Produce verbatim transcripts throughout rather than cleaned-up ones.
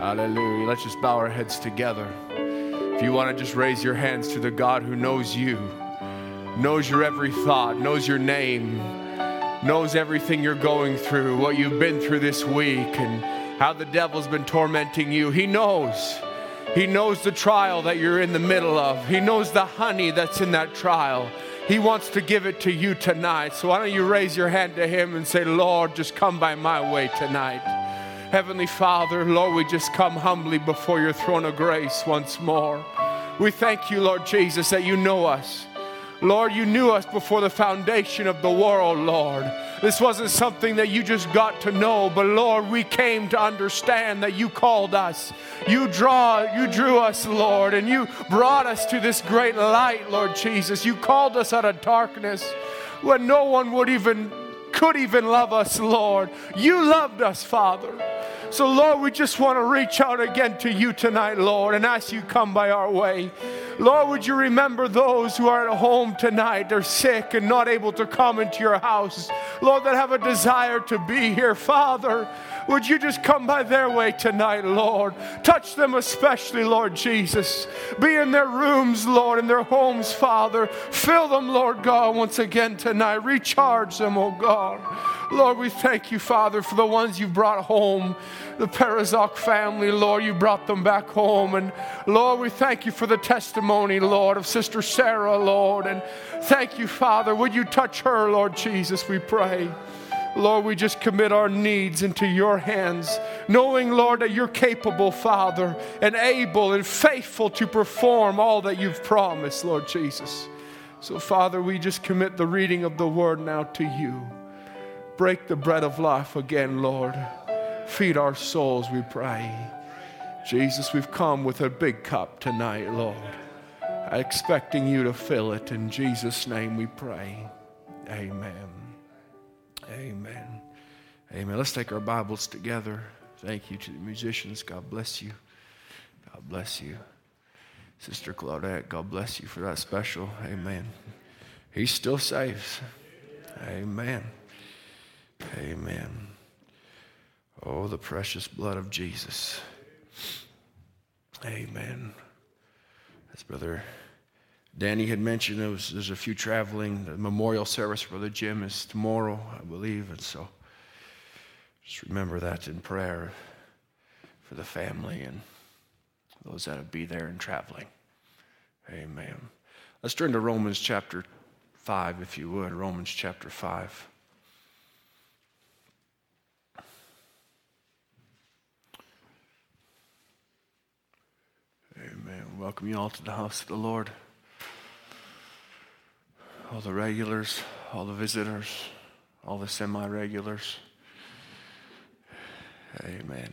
Hallelujah. Let's just bow our heads together. If you want to just raise your hands to the God who knows you, knows your every thought, knows your name, knows everything you're going through, what you've been through this week, and how the devil's been tormenting you. He knows. He knows the trial that you're in the middle of. He knows the honey that's in that trial. He wants to give it to you tonight. So why don't you raise your hand to him and say, Lord, just come by my way tonight. Heavenly Father, Lord, we just come humbly before your throne of grace once more. We thank you, Lord Jesus, that you know us. Lord, you knew us before the foundation of the world, Lord. This wasn't something that you just got to know, but Lord, we came to understand that you called us. You draw, you drew us, Lord, and you brought us to this great light, Lord Jesus. You called us out of darkness when no one would even, could even love us, Lord. You loved us, Father. So, Lord, we just want to reach out again to you tonight, Lord, and ask you come by our way. Lord, would you remember those who are at home tonight? They're sick and not able to come into your house. Lord, that have a desire to be here. Father, would you just come by their way tonight, Lord? Touch them especially, Lord Jesus. Be in their rooms, Lord, in their homes, Father. Fill them, Lord God, once again tonight. Recharge them, oh God. Lord, we thank you, Father, for the ones you brought home. The Perazok family, Lord, you brought them back home. And Lord, we thank you for the testimony, Lord, of Sister Sarah, Lord. And thank you, Father. Would you touch her, Lord Jesus, we pray. Lord, we just commit our needs into your hands, knowing, Lord, that you're capable, Father, and able and faithful to perform all that you've promised, Lord Jesus. So, Father, we just commit the reading of the word now to you. Break the bread of life again, Lord. Feed our souls, we pray. Jesus, we've come with a big cup tonight, Lord, expecting you to fill it. In Jesus' name we pray. Amen. Amen. Amen. Let's take our Bibles together. Thank you to the musicians. God bless you. God bless you. Sister Claudette, God bless you for that special. Amen. He still saves. Amen. Amen. Oh, the precious blood of Jesus. Amen. As Brother Danny had mentioned, it was, there's a few traveling. The memorial service for Brother Jim is tomorrow, I believe. And so just remember that in prayer for the family and those that will be there and traveling. Amen. Let's turn to Romans chapter five, if you would. Romans chapter five. Amen. Welcome you all to the house of the Lord. All the regulars, all the visitors, all the semi-regulars. Amen.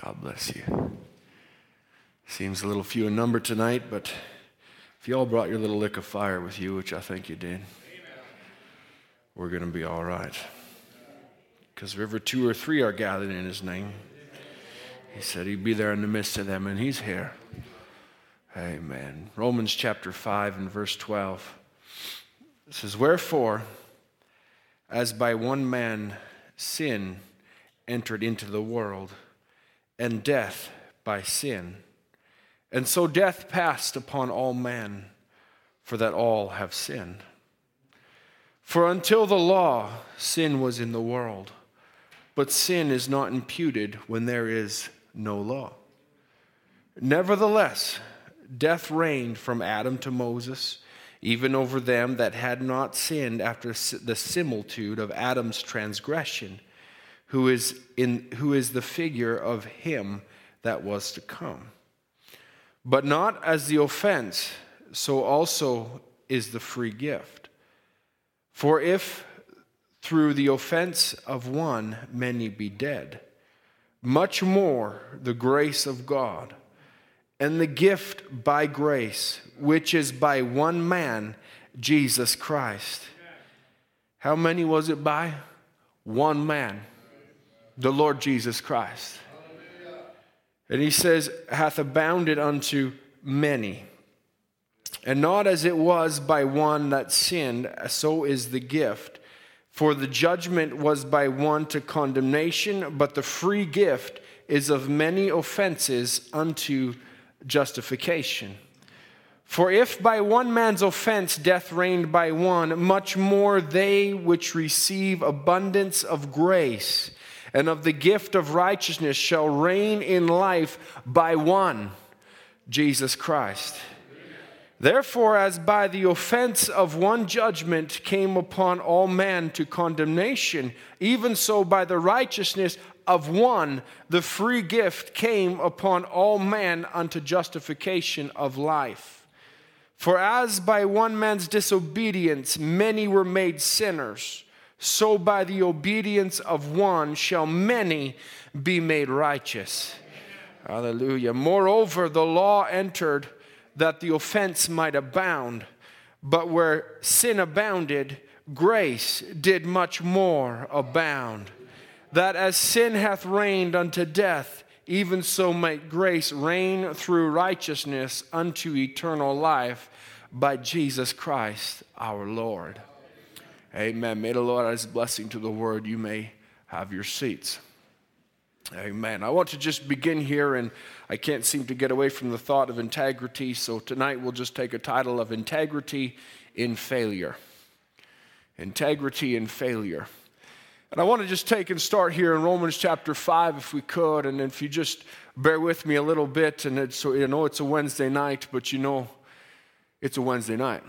God bless you. Seems a little few in number tonight, but if you all brought your little lick of fire with you, which I think you did, we're going to be all right. Because wherever two or three are gathered in his name, he said he'd be there in the midst of them, and he's here. Amen. Romans chapter five and verse twelve. It says, wherefore, as by one man sin entered into the world, and death by sin. And so death passed upon all men, for that all have sinned. For until the law, sin was in the world, but sin is not imputed when there is no law. Nevertheless, death reigned from Adam to Moses, even over them that had not sinned after the similitude of Adam's transgression, who is in who is the figure of him that was to come. But not as the offense, so also is the free gift. For if through the offense of one many be dead, much more the grace of God and the gift by grace, which is by one man, Jesus Christ. How many was it by? One man, the Lord Jesus Christ. And he says, hath abounded unto many. And not as it was by one that sinned, so is the gift. For the judgment was by one to condemnation, but the free gift is of many offenses unto justification. For if by one man's offense death reigned by one, much more they which receive abundance of grace and of the gift of righteousness shall reign in life by one, Jesus Christ. Therefore, as by the offense of one judgment came upon all man to condemnation, even so by the righteousness of one, the free gift came upon all man unto justification of life. For as by one man's disobedience many were made sinners, so by the obedience of one shall many be made righteous. Amen. Hallelujah. Moreover, the law entered that the offense might abound, but where sin abounded, grace did much more abound. That as sin hath reigned unto death, even so might grace reign through righteousness unto eternal life by Jesus Christ our Lord. Amen. May the Lord add his blessing to the word. You may have your seats. Amen. I want to just begin here, and I can't seem to get away from the thought of integrity, so tonight we'll just take a title of Integrity in Failure. Integrity in Failure. And I want to just take and start here in Romans chapter five if we could, and if you just bear with me a little bit, and it's, you know it's a Wednesday night, but you know it's a Wednesday night.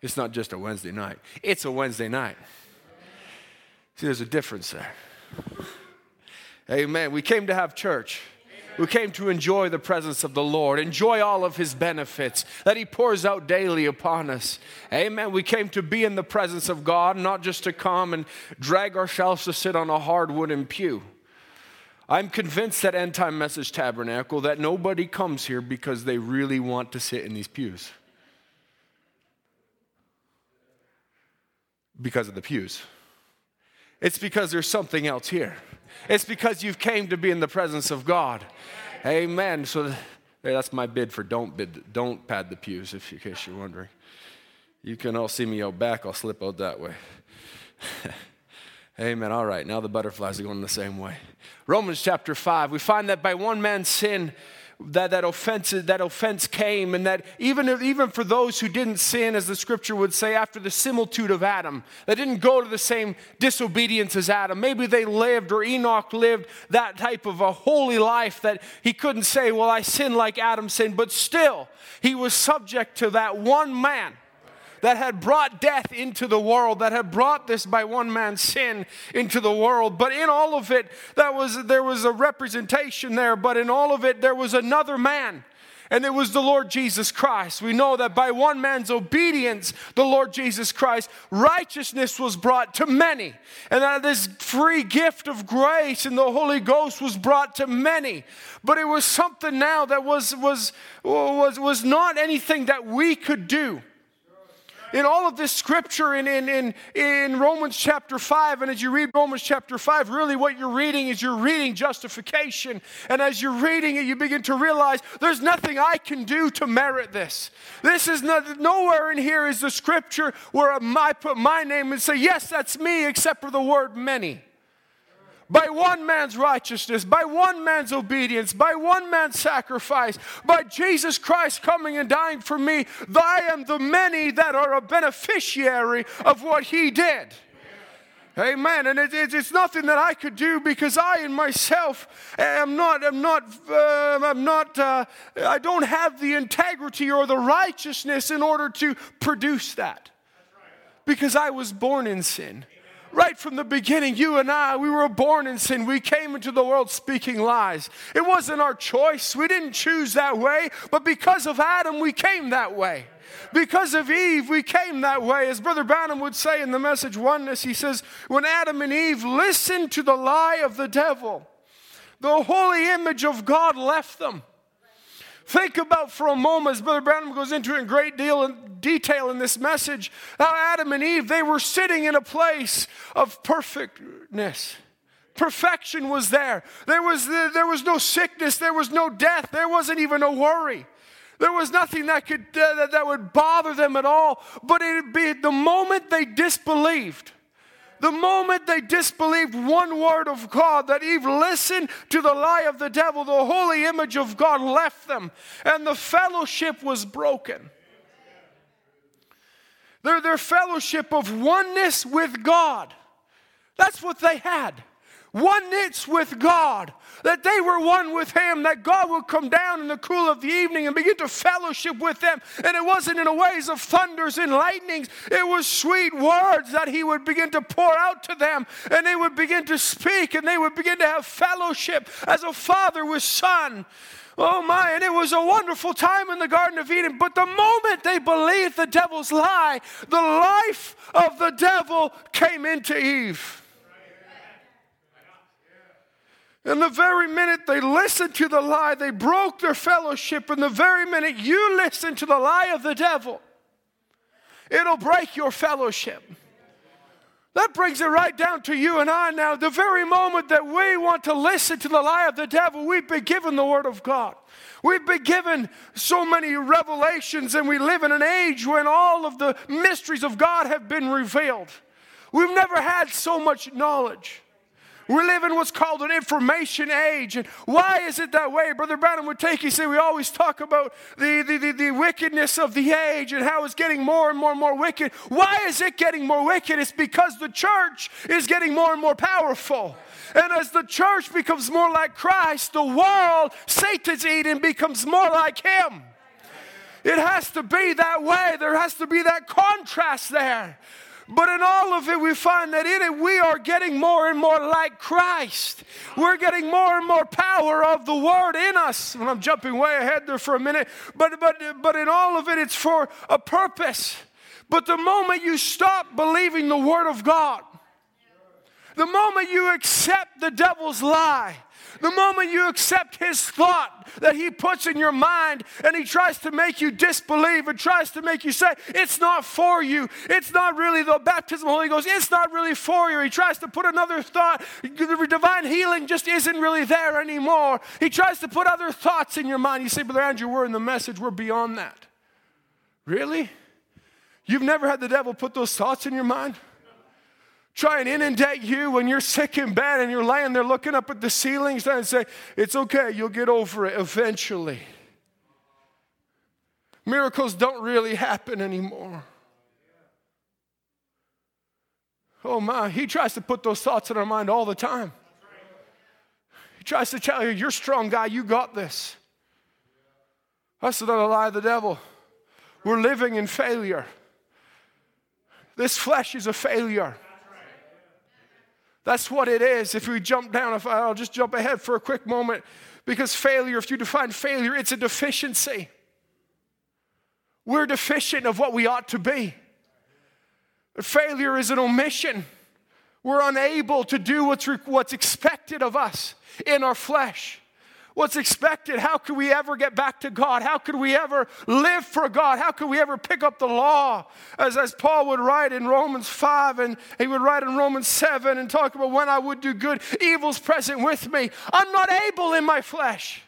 It's not just a Wednesday night. It's a Wednesday night. See, there's a difference there. Amen. We came to have church. Amen. We came to enjoy the presence of the Lord, enjoy all of his benefits that he pours out daily upon us. Amen. We came to be in the presence of God, not just to come and drag ourselves to sit on a hard wooden pew. I'm convinced at End Time Message Tabernacle that nobody comes here because they really want to sit in these pews. Because of the pews. It's because there's something else here. It's because you've came to be in the presence of God. Amen. So th- that's my bid for don't bid, don't pad the pews, if in case you're wondering. You can all see me out back. I'll slip out that way. Amen. All right. Now the butterflies are going the same way. Romans chapter five. We find that by one man's sin, that that offense, that offense came, and that even, even for those who didn't sin, as the scripture would say, after the similitude of Adam, they didn't go to the same disobedience as Adam. Maybe they lived, or Enoch lived, that type of a holy life that he couldn't say, well, I sinned like Adam sinned, but still, he was subject to that one man that had brought death into the world, that had brought this by one man's sin into the world. But in all of it, that was there was a representation there, but in all of it, there was another man, and it was the Lord Jesus Christ. We know that by one man's obedience, the Lord Jesus Christ, righteousness was brought to many, and that this free gift of grace and the Holy Ghost was brought to many. But it was something now that was was was, was not anything that we could do. In all of this scripture in, in, in, in Romans chapter five, and as you read Romans chapter five, really what you're reading is you're reading justification. And as you're reading it, you begin to realize there's nothing I can do to merit this. This is not, nowhere in here is the scripture where I put my name and say, yes, that's me, except for the word many. By one man's righteousness, by one man's obedience, by one man's sacrifice, by Jesus Christ coming and dying for me, I am the many that are a beneficiary of what he did. Amen. And it, it, it's nothing that I could do, because I in myself am not, I'm not, uh, I'm not, uh, I don't have the integrity or the righteousness in order to produce that, because I was born in sin. Right from the beginning, you and I, we were born in sin. We came into the world speaking lies. It wasn't our choice. We didn't choose that way. But because of Adam, we came that way. Because of Eve, we came that way. As Brother Branham would say in the message Oneness, he says, when Adam and Eve listened to the lie of the devil, the holy image of God left them. Think about for a moment, as Brother Branham goes into it in great deal in detail in this message, how Adam and Eve, they were sitting in a place of perfectness. Perfection was there. There was, there was no sickness. There was no death. There wasn't even a worry. There was nothing that could uh, that, that would bother them at all. But it'd be the moment they disbelieved, The moment they disbelieved one word of God, that Eve listened to the lie of the devil, the holy image of God left them, and the fellowship was broken. Their, their fellowship of oneness with God, that's what they had. Oneness with God, that they were one with Him, that God would come down in the cool of the evening and begin to fellowship with them. And it wasn't in a ways of thunders and lightnings. It was sweet words that He would begin to pour out to them, and they would begin to speak, and they would begin to have fellowship as a father with son. Oh my, and it was a wonderful time in the Garden of Eden. But the moment they believed the devil's lie, the life of the devil came into Eve. And the very minute they listened to the lie, they broke their fellowship. And the very minute you listen to the lie of the devil, it'll break your fellowship. That brings it right down to you and I now. The very moment that we want to listen to the lie of the devil, we've been given the Word of God. We've been given so many revelations, and we live in an age when all of the mysteries of God have been revealed. We've never had so much knowledge. We live in what's called an information age. And why is it that way? Brother Branham would take you, say, we always talk about the, the, the, the wickedness of the age and how it's getting more and more and more wicked. Why is it getting more wicked? It's because the church is getting more and more powerful. And as the church becomes more like Christ, the world, Satan's Eden, becomes more like him. It has to be that way. There has to be that contrast there. But in all of it, we find that in it, we are getting more and more like Christ. We're getting more and more power of the Word in us. And I'm jumping way ahead there for a minute. But, but, but in all of it, it's for a purpose. But the moment you stop believing the Word of God, the moment you accept the devil's lie, the moment you accept his thought that he puts in your mind, and he tries to make you disbelieve and tries to make you say, it's not for you. It's not really the baptism of the Holy Ghost. It's not really for you. He tries to put another thought. The divine healing just isn't really there anymore. He tries to put other thoughts in your mind. You say, Brother Andrew, we're in the message. We're beyond that. Really? You've never had the devil put those thoughts in your mind? Try and inundate you when you're sick in bed and you're laying there looking up at the ceilings and say, it's okay, you'll get over it eventually. Miracles don't really happen anymore. Oh my, he tries to put those thoughts in our mind all the time. He tries to tell you, you're a strong guy, you got this. That's another lie of the devil. We're living in failure. This flesh is a failure. That's what it is. If we jump down, if I, I'll just jump ahead for a quick moment. Because failure, if you define failure, it's a deficiency. We're deficient of what we ought to be. Failure is an omission. We're unable to do what's, what's expected of us in our flesh. What's expected? How could we ever get back to God? How could we ever live for God? How could we ever pick up the law? As, as Paul would write in Romans five, and he would write in Romans seven and talk about when I would do good, evil's present with me. I'm not able in my flesh.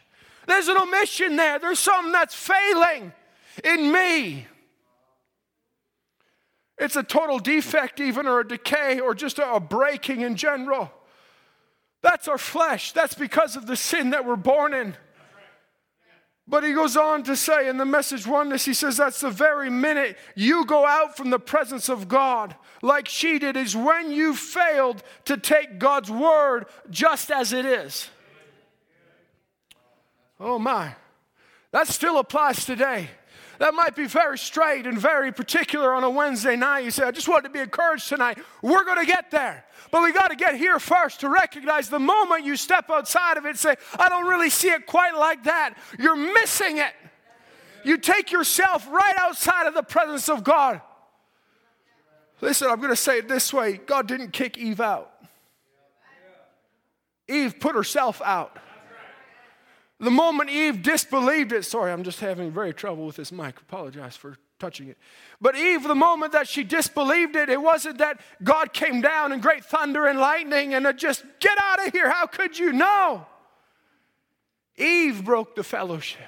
There's an omission there. There's something that's failing in me. It's a total defect even, or a decay, or just a, a breaking in general. That's our flesh. That's because of the sin that we're born in. But he goes on to say in the message oneness, he says, that's the very minute you go out from the presence of God like she did, is when you failed to take God's word just as it is. Oh my. That still applies today. That might be very straight and very particular on a Wednesday night. You say, I just wanted to be encouraged tonight. We're going to get there. But we got to get here first to recognize the moment you step outside of it and say, I don't really see it quite like that. You're missing it. You take yourself right outside of the presence of God. Listen, I'm going to say it this way. God didn't kick Eve out. Eve put herself out. The moment Eve disbelieved it, sorry, I'm just having very trouble with this mic. Apologize for touching it. But Eve, the moment that she disbelieved it, it wasn't that God came down in great thunder and lightning and just, get out of here, how could you? No. Eve broke the fellowship.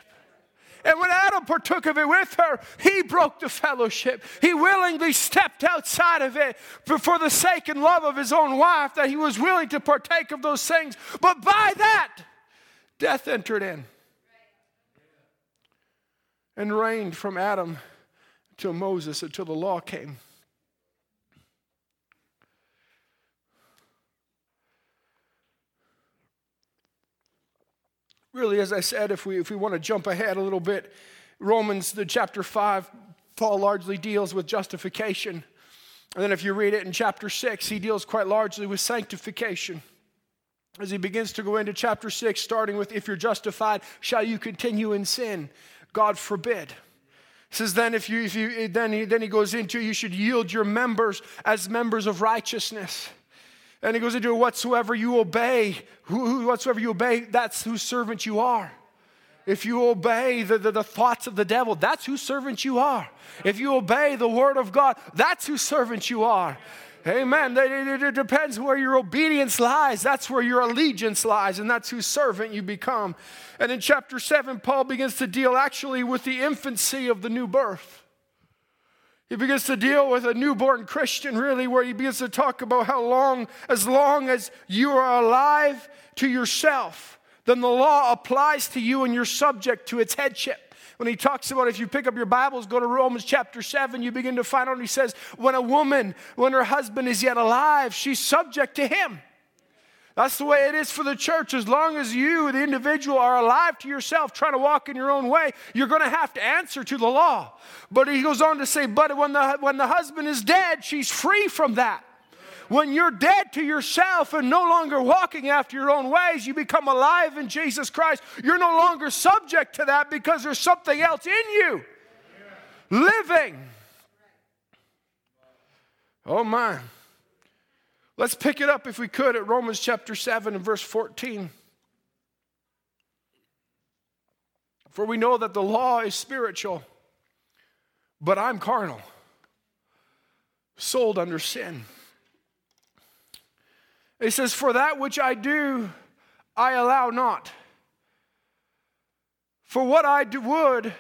And when Adam partook of it with her, he broke the fellowship. He willingly stepped outside of it for the sake and love of his own wife, that he was willing to partake of those things. But by that, death entered in and reigned from Adam till Moses, until the law came. Really, as I said, if we if we want to jump ahead a little bit, Romans, the chapter five, Paul largely deals with justification. And then if you read it in chapter six, he deals quite largely with sanctification. As he begins to go into chapter six, starting with, if you're justified, shall you continue in sin? God forbid. He says, then if you if you then he then he goes into, you should yield your members as members of righteousness. And he goes into, whatsoever you obey, who, who, whatsoever you obey, that's whose servant you are. If you obey the, the, the thoughts of the devil, that's whose servant you are. If you obey the word of God, that's whose servant you are. Amen. It, it, it depends where your obedience lies. That's where your allegiance lies, and that's whose servant you become. And in chapter seven, Paul begins to deal actually with the infancy of the new birth. He begins to deal with a newborn Christian, really, where he begins to talk about how long, as long as you are alive to yourself, then the law applies to you and you're subject to its headship. When he talks about, if you pick up your Bibles, go to Romans chapter seven, you begin to find out, he says, when a woman, when her husband is yet alive, she's subject to him. That's the way it is for the church. As long as you, the individual, are alive to yourself, trying to walk in your own way, you're going to have to answer to the law. But he goes on to say, but when the, when the husband is dead, she's free from that. When you're dead to yourself and no longer walking after your own ways, you become alive in Jesus Christ. You're no longer subject to that because there's something else in you. Living. Oh, my. Let's pick it up, if we could, at Romans chapter seven and verse fourteen. For we know that the law is spiritual, but I'm carnal, sold under sin. It says, for that which I do, I allow not. For what I do would,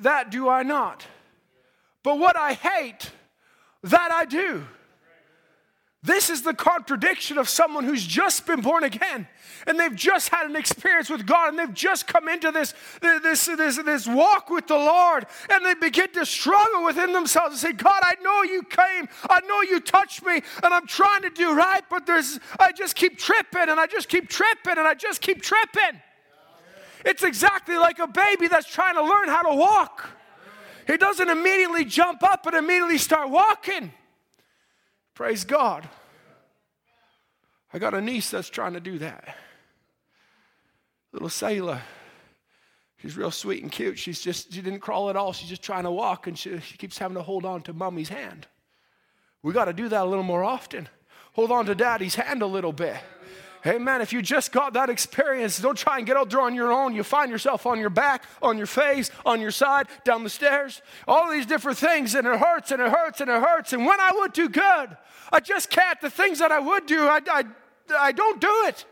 that do I not. But what I hate, that I do. This is the contradiction of someone who's just been born again, and they've just had an experience with God, and they've just come into this, this, this, this walk with the Lord, and they begin to struggle within themselves and say, God, I know you came, I know you touched me, and I'm trying to do right, but there's I just keep tripping, and I just keep tripping, and I just keep tripping. It's exactly like a baby that's trying to learn how to walk. He doesn't immediately jump up and immediately start walking. Praise God. I got a niece that's trying to do that. Little Selah. She's real sweet and cute. She's just, she didn't crawl at all. She's just trying to walk, and she, she keeps having to hold on to mommy's hand. We got to do that a little more often. Hold on to daddy's hand a little bit. Amen. If you just got that experience, don't try and get out there on your own. You find yourself on your back, on your face, on your side, down the stairs, all these different things, and it hurts, and it hurts, and it hurts. And when I would do good, I just can't. The things that I would do, I, I, I don't do it.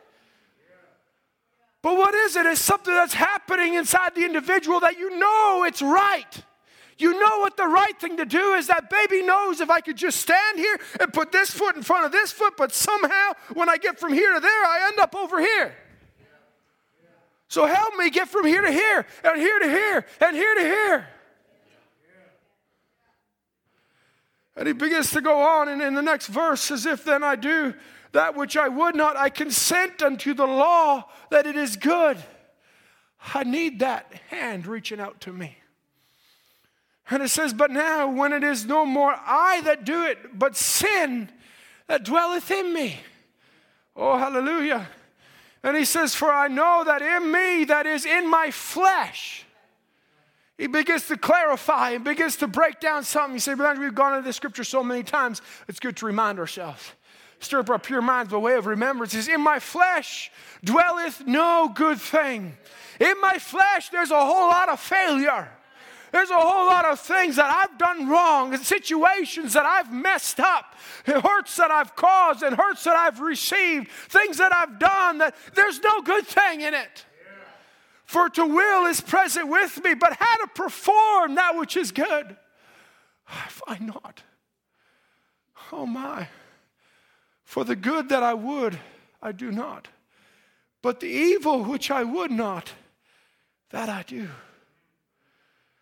But what is it? It's something that's happening inside the individual that you know it's right. You know what the right thing to do is. That baby knows, if I could just stand here and put this foot in front of this foot, but somehow when I get from here to there, I end up over here. Yeah. Yeah. So help me get from here to here, and here to here, and here to here. Yeah. And he begins to go on, and in the next verse, says, if then I do that which I would not, I consent unto the law that it is good. I need that hand reaching out to me. And it says, but now when it is no more I that do it, but sin that dwelleth in me. Oh, hallelujah. And he says, for I know that in me, that is in my flesh. He begins to clarify and begins to break down something. You say, Brother Andrew, we've gone into this scripture so many times. It's good to remind ourselves. Stir up our pure minds by way of remembrance. He says, in my flesh dwelleth no good thing. In my flesh, there's a whole lot of failure. There's a whole lot of things that I've done wrong, and situations that I've messed up, and hurts that I've caused, and hurts that I've received, things that I've done that there's no good thing in it. Yeah. For to will is present with me, but how to perform that which is good, I find not. Oh my. For the good that I would, I do not. But the evil which I would not, that I do. It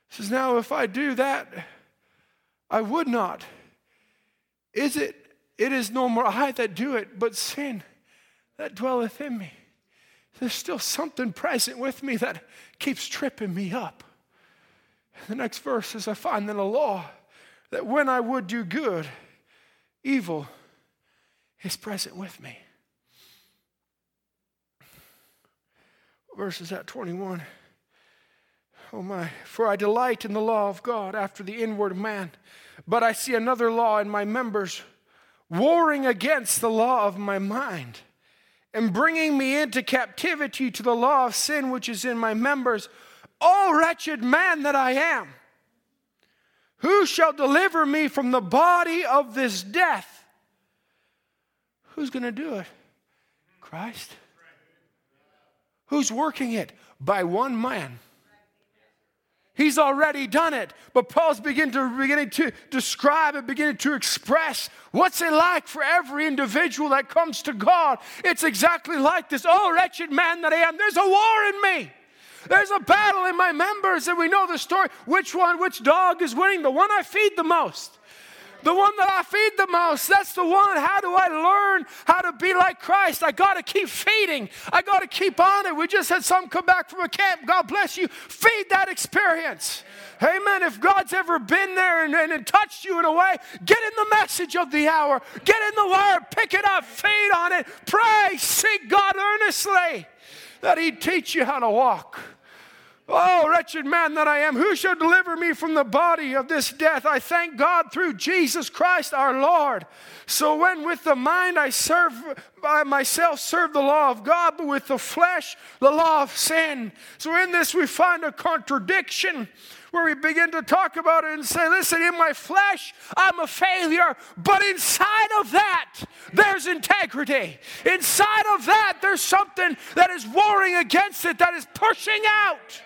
says, now if I do that, I would not. Is it, it is no more I that do it, but sin that dwelleth in me. There's still something present with me that keeps tripping me up. The next verse is, I find in the law that when I would do good, evil is present with me. Verses at twenty-one. Oh my, for I delight in the law of God after the inward man, but I see another law in my members, warring against the law of my mind, and bringing me into captivity to the law of sin which is in my members. O wretched man that I am, who shall deliver me from the body of this death? Who's going to do it? Christ. Who's working it? By one man. He's already done it. But Paul's beginning to, beginning to describe and beginning to express what's it like for every individual that comes to God. It's exactly like this. Oh, wretched man that I am. There's a war in me. There's a battle in my members. And we know the story. Which one, which dog is winning? The one I feed the most. The one that I feed the most, that's the one. How do I learn how to be like Christ? I got to keep feeding. I got to keep on it. We just had some come back from a camp. God bless you. Feed that experience. Yeah. Amen. If God's ever been there and, and, and touched you in a way, get in the message of the hour. Get in the word. Pick it up. Feed on it. Pray. Seek God earnestly that he'd teach you how to walk. Oh, wretched man that I am, who shall deliver me from the body of this death? I thank God through Jesus Christ our Lord. So when with the mind I serve, I myself serve the law of God, but with the flesh, the law of sin. So in this we find a contradiction where we begin to talk about it and say, listen, in my flesh, I'm a failure. But inside of that, there's integrity. Inside of that, there's something that is warring against it, that is pushing out,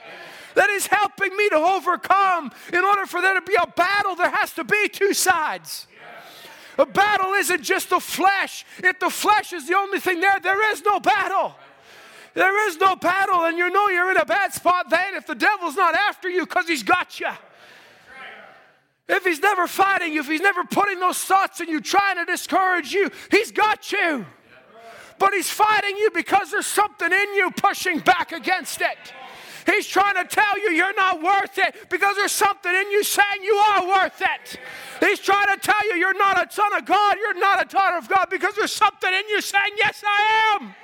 that is helping me to overcome. In order for there to be a battle, there has to be two sides. A battle isn't just the flesh. If the flesh is the only thing there, there is no battle. There is no battle, and you know you're in a bad spot then if the devil's not after you because he's got you. If he's never fighting you, if he's never putting those thoughts in you, trying to discourage you, he's got you. But he's fighting you because there's something in you pushing back against it. He's trying to tell you you're not worth it because there's something in you saying you are worth it. He's trying to tell you you're not a son of God, you're not a daughter of God because there's something in you saying, yes, I am.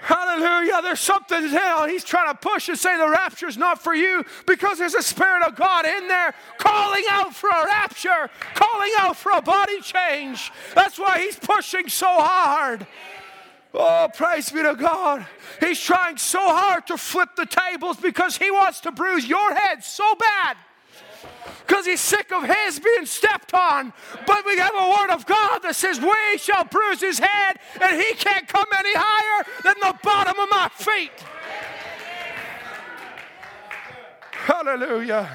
Hallelujah. There's something hell. He's trying to push and say the rapture's not for you because there's a Spirit of God in there calling out for a rapture, calling out for a body change. That's why he's pushing so hard. Oh, praise be to God. He's trying so hard to flip the tables because he wants to bruise your head so bad because he's sick of his being stepped on. But we have a word of God that says we shall bruise his head and he can't come any higher than the bottom of my feet. Hallelujah.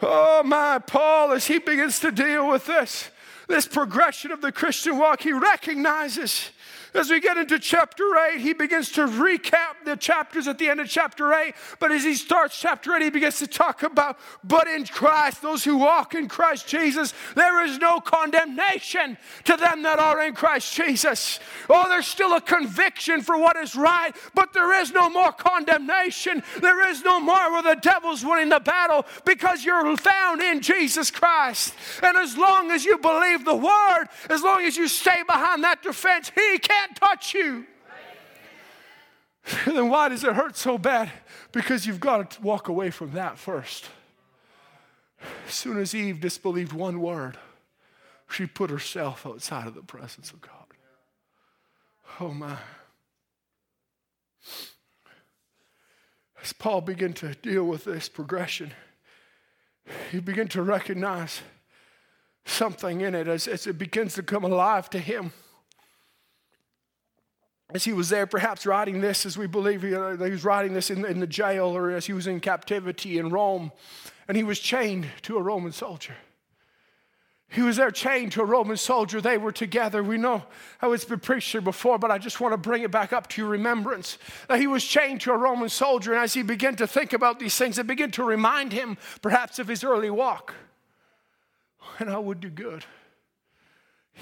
Oh my, Paul, as he begins to deal with this, this progression of the Christian walk, he recognizes as we get into chapter eight, he begins to recap the chapters at the end of chapter eight. But as he starts chapter eight, he begins to talk about, but in Christ, those who walk in Christ Jesus, there is no condemnation to them that are in Christ Jesus. Oh, there's still a conviction for what is right, but there is no more condemnation. There is no more where the devil's winning the battle because you're found in Jesus Christ. And as long as you believe the word, as long as you stay behind that defense, he can't touch you. Then why does it hurt so bad? Because you've got to walk away from that first. As soon as Eve disbelieved one word, she put herself outside of the presence of God. Oh my. As Paul began to deal with this progression, he began to recognize something in it as, as it begins to come alive to him. as he was there, perhaps writing this, as we believe he was writing this in, in the jail, or as he was in captivity in Rome, and he was chained to a Roman soldier. He was there chained to a Roman soldier. They were together. We know how it's been preached here before, but I just want to bring it back up to your remembrance that he was chained to a Roman soldier. And as he began to think about these things, it began to remind him perhaps of his early walk. And I would do good.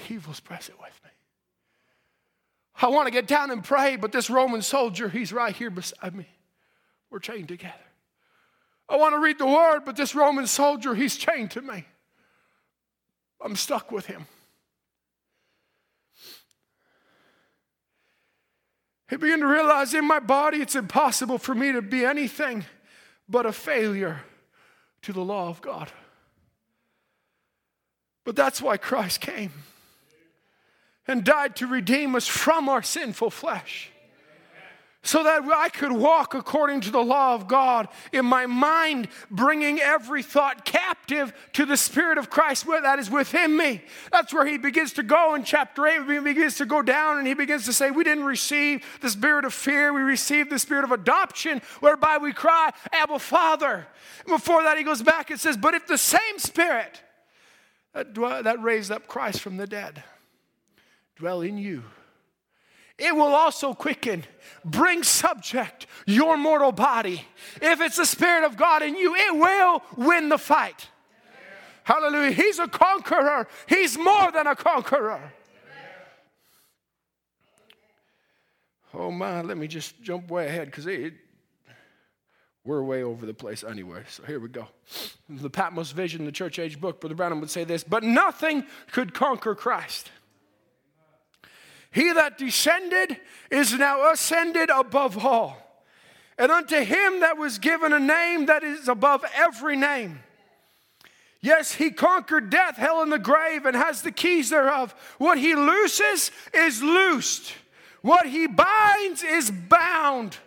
Evil's present with me. I want to get down and pray, but this Roman soldier, he's right here beside me. We're chained together. I want to read the word, but this Roman soldier, he's chained to me. I'm stuck with him. He began to realize in my body it's impossible for me to be anything but a failure to the law of God. But that's why Christ came and died to redeem us from our sinful flesh, so that I could walk according to the law of God in my mind, bringing every thought captive to the Spirit of Christ that is within me. That's where he begins to go in chapter eight. He begins to go down and he begins to say, we didn't receive the spirit of fear. We received the spirit of adoption, whereby we cry, Abba, Father. And before that, he goes back and says, but if the same Spirit that, dwell, that raised up Christ from the dead dwell in you, it will also quicken, bring subject your mortal body. If it's the Spirit of God in you, it will win the fight. Yeah. Hallelujah. He's a conqueror. He's more than a conqueror. Yeah. Oh my, let me just jump way ahead because we're way over the place anyway. So here we go. The Patmos Vision, the church age book, Brother Branham would say this, but nothing could conquer Christ. He that descended is now ascended above all. And unto him that was given a name that is above every name. Yes, he conquered death, hell, and the grave, and has the keys thereof. What he looses is loosed. What he binds is bound.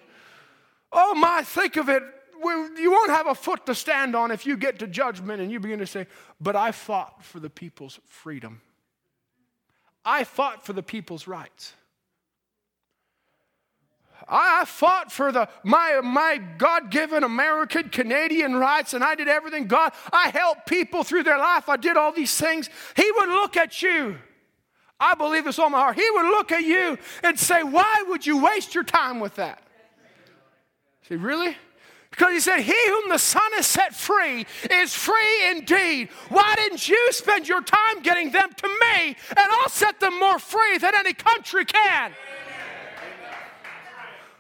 Oh my, think of it. You won't have a foot to stand on if you get to judgment and you begin to say, but I fought for the people's freedom. I fought for the people's rights. I fought for the my my God-given American, Canadian rights, and I did everything. God, I helped people through their life. I did all these things. He would look at you. I believe this all my heart. He would look at you and say, why would you waste your time with that? See, really? Because he said, he whom the Son has set free is free indeed. Why didn't you spend your time getting them to me, and I'll set them more free than any country can?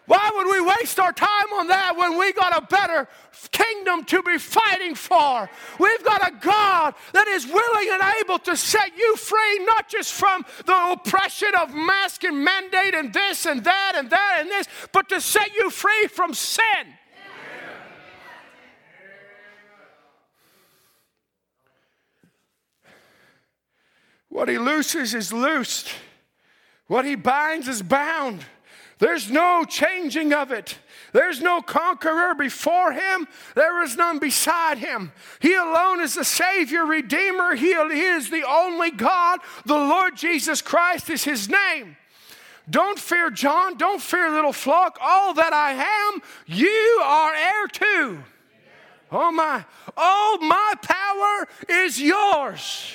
Why would we waste our time on that when we got a better kingdom to be fighting for? We've got a God that is willing and able to set you free, not just from the oppression of mask and mandate and this and that and that and this, but to set you free from sin. What he looses is loosed. What he binds is bound. There's no changing of it. There's no conqueror before him. There is none beside him. He alone is the Savior, Redeemer. He is the only God. The Lord Jesus Christ is his name. Don't fear, John. Don't fear, little flock. All that I am, you are heir to. Oh, my. Oh, my power is yours.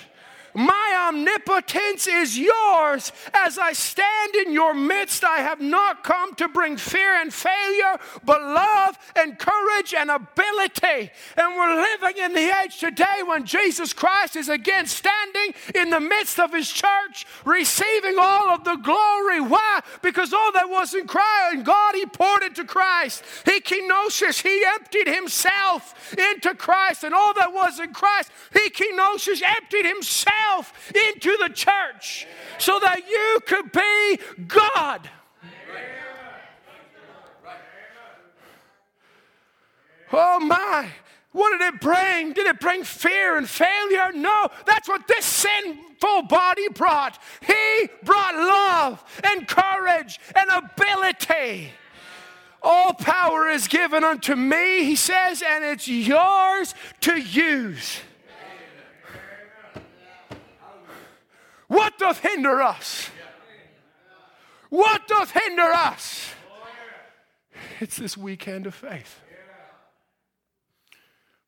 My omnipotence is yours. As I stand in your midst, I have not come to bring fear and failure, but love and courage and ability. And we're living in the age today when Jesus Christ is again standing in the midst of his church, receiving all of the glory. Why? Because all that was in Christ, God, he poured into Christ. He kenosis, he emptied himself into Christ. And all that was in Christ, he kenosis, emptied himself into the church, so that you could be God. Oh my, what did it bring? Did it bring fear and failure? No, that's what this sinful body brought. He brought love and courage and ability. All power is given unto me, he says, and it's yours to use. What doth hinder us? What doth hinder us? It's this weak hand of faith.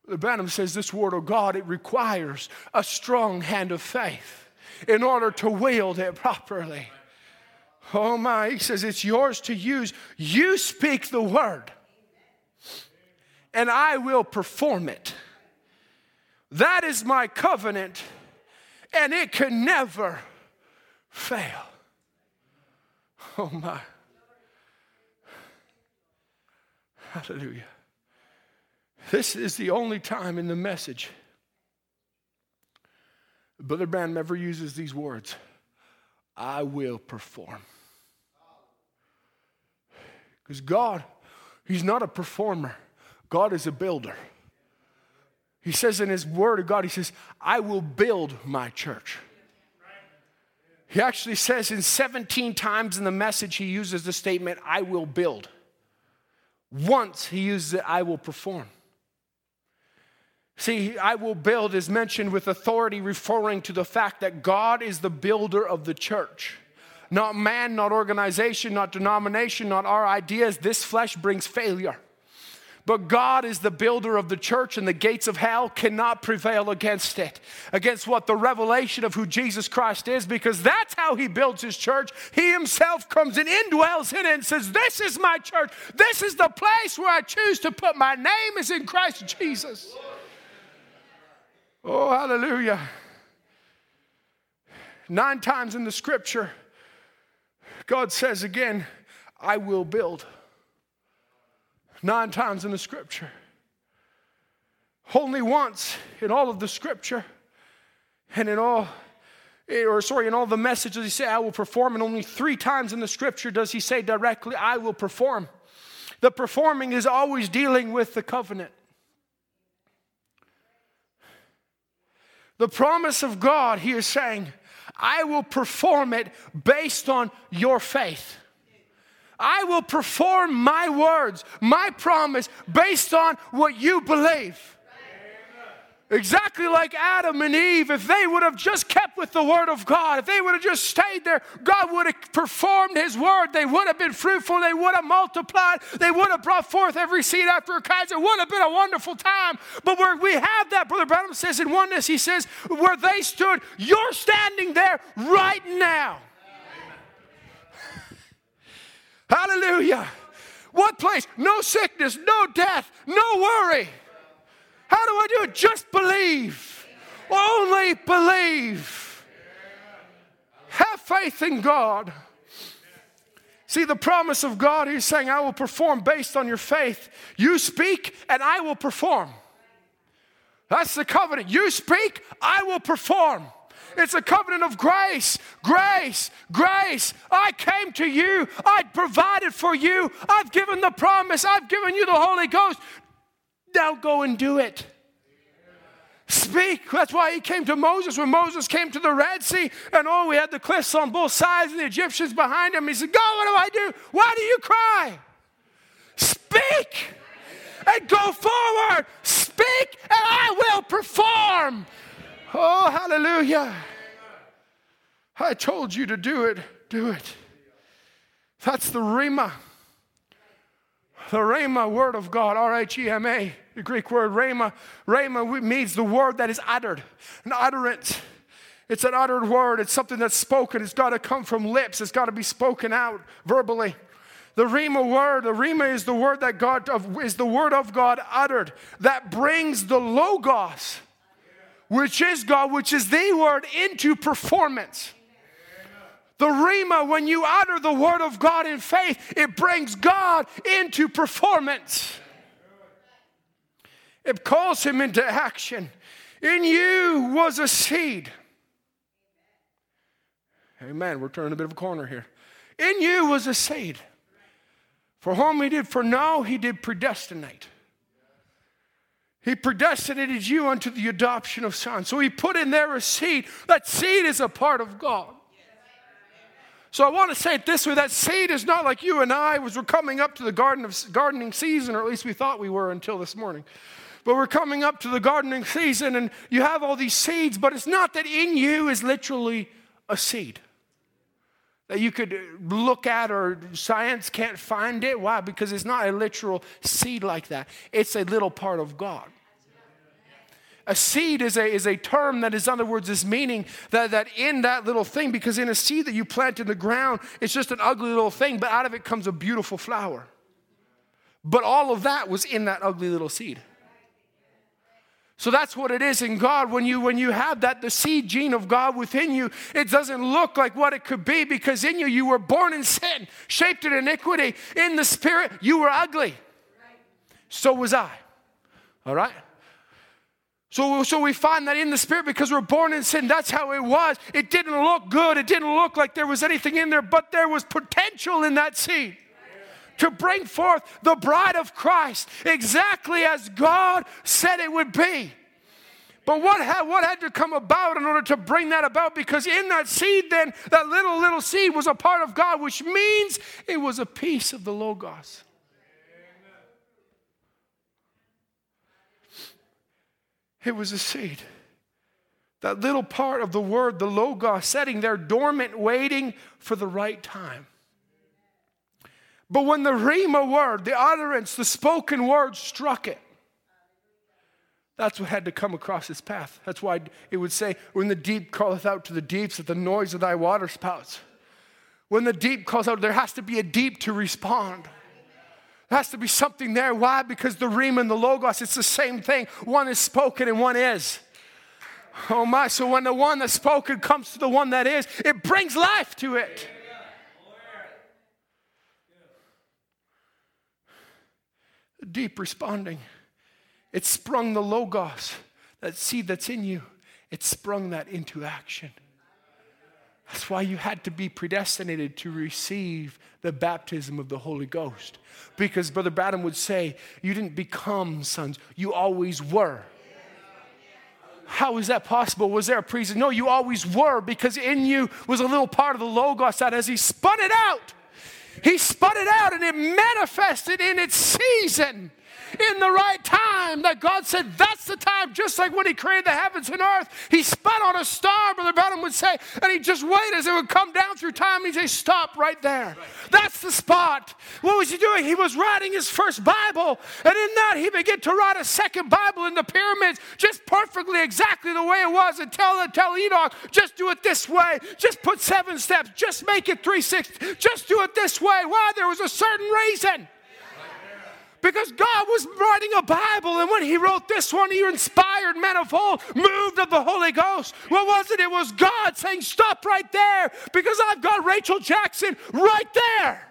The Branham says this word of God, it requires a strong hand of faith in order to wield it properly. Oh my, he says it's yours to use. You speak the word and I will perform it. That is my covenant and it can never fail. Oh my. Hallelujah. This is the only time in the message Brother Branham ever uses these words. I will perform. Because God, he's not a performer. God is a builder. He says in his word of God, he says, I will build my church. He actually says in seventeen times in the message, he uses the statement, I will build. Once he uses it, I will perform. See, I will build is mentioned with authority, referring to the fact that God is the builder of the church. Not man, not organization, not denomination, not our ideas. This flesh brings failure. But God is the builder of the church, and the gates of hell cannot prevail against it. Against what? The revelation of who Jesus Christ is, because that's how he builds his church. He himself comes and indwells in it and says, this is my church. This is the place where I choose to put my name is in Christ Jesus. Oh, hallelujah. Nine times in the scripture, God says again, I will build. Nine times in the scripture. Only once in all of the scripture and in all, or sorry, in all the messages he said, I will perform. And only three times in the scripture does he say directly, I will perform. The performing is always dealing with the covenant. The promise of God, he is saying, I will perform it based on your faith. I will perform my words, my promise, based on what you believe. Exactly like Adam and Eve, if they would have just kept with the word of God, if they would have just stayed there, God would have performed his word. They would have been fruitful. They would have multiplied. They would have brought forth every seed after her kind. It would have been a wonderful time. But where we have that, Brother Branham says in oneness, he says, where they stood, you're standing there right now. Hallelujah. What place? No sickness, no death, no worry. How do I do it? Just believe. Yeah. Only believe. Yeah. Have faith in God. Yeah. See, the promise of God, he's saying, I will perform based on your faith. You speak and I will perform. That's the covenant. You speak, I will perform. It's a covenant of grace, grace, grace. I came to you. I provided for you. I've given the promise. I've given you the Holy Ghost. Now go and do it. Speak. That's why he came to Moses. When Moses came to the Red Sea, and oh, we had the cliffs on both sides and the Egyptians behind him. He said, God, what do I do? Why do you cry? Speak and go forward. Speak and I will perform. Oh, hallelujah. I told you to do it. Do it. That's the rhema. The rhema word of God, R H E M A, the Greek word rhema. Rhema means the word that is uttered, an utterance. It's an uttered word. It's something that's spoken. It's got to come from lips. It's got to be spoken out verbally. The rhema word, the rhema is the word that God of, is the word of God uttered that brings the logos, which is God, which is the word, into performance. The rhema, when you utter the word of God in faith, it brings God into performance. It calls him into action. In you was a seed. Amen. We're turning a bit of a corner here. In you was a seed. For whom he did foreknow, he did predestinate. He predestinated you unto the adoption of sons. So he put in there a seed. That seed is a part of God. So I want to say it this way, that seed is not like you and I was, we're coming up to the garden of, gardening season, or at least we thought we were until this morning. But we're coming up to the gardening season and you have all these seeds, but it's not that in you is literally a seed. that you could look at, or science can't find it. Why? Because it's not a literal seed like that. It's a little part of God. A seed is a, is a term that is, in other words, is meaning that, that in that little thing, because in a seed that you plant in the ground, it's just an ugly little thing, but out of it comes a beautiful flower. But all of that was in that ugly little seed. So that's what it is in God. When you when you have that, the seed gene of God within you, it doesn't look like what it could be, because in you, you were born in sin, shaped in iniquity. In the spirit, you were ugly. So was I. All right? So, so we find that in the spirit, because we're born in sin, that's how it was. It didn't look good. It didn't look like there was anything in there, but there was potential in that seed to bring forth the bride of Christ exactly as God said it would be. But what had, what had to come about in order to bring that about? Because in that seed then, that little, little seed was a part of God, which means it was a piece of the Logos. It was a seed. That little part of the word, the Logos, sitting there dormant, waiting for the right time. But when the Rhema word, the utterance, the spoken word struck it, that's what had to come across his path. That's why it would say, when the deep calleth out to the deeps at the noise of thy waterspouts. When the deep calls out, there has to be a deep to respond. There has to be something there. Why? Because the Rhema and the Logos, it's the same thing. One is spoken and one is. Oh my, so when the one that's spoken comes to the one that is, it brings life to it. Deep responding. It sprung the Logos, that seed that's in you. It sprung that into action. That's why you had to be predestinated to receive the baptism of the Holy Ghost. Because Brother Bradham would say, you didn't become sons, you always were. How is that possible? Was there a priest? No, you always were, because in you was a little part of the Logos that as he spun it out, He spun it out and it manifested in its season, in the right time that God said, that's the time, just like when he created the heavens and earth. He spun on a star, Brother Bradham would say, and he just waited as it would come down through time. He'd say, stop right there. That's the spot. What was he doing? He was writing his first Bible, and in that he began to write a second Bible in the pyramids, just perfectly exactly the way it was, and tell, tell Enoch, just do it this way. Just put seven steps. Just make it three sixths. Just do it this way. Why? There was a certain reason. Because God was writing a Bible, and when he wrote this one, he inspired men of old, moved of the Holy Ghost. What was it? It was God saying, stop right there, because I've got Rachel Jackson right there.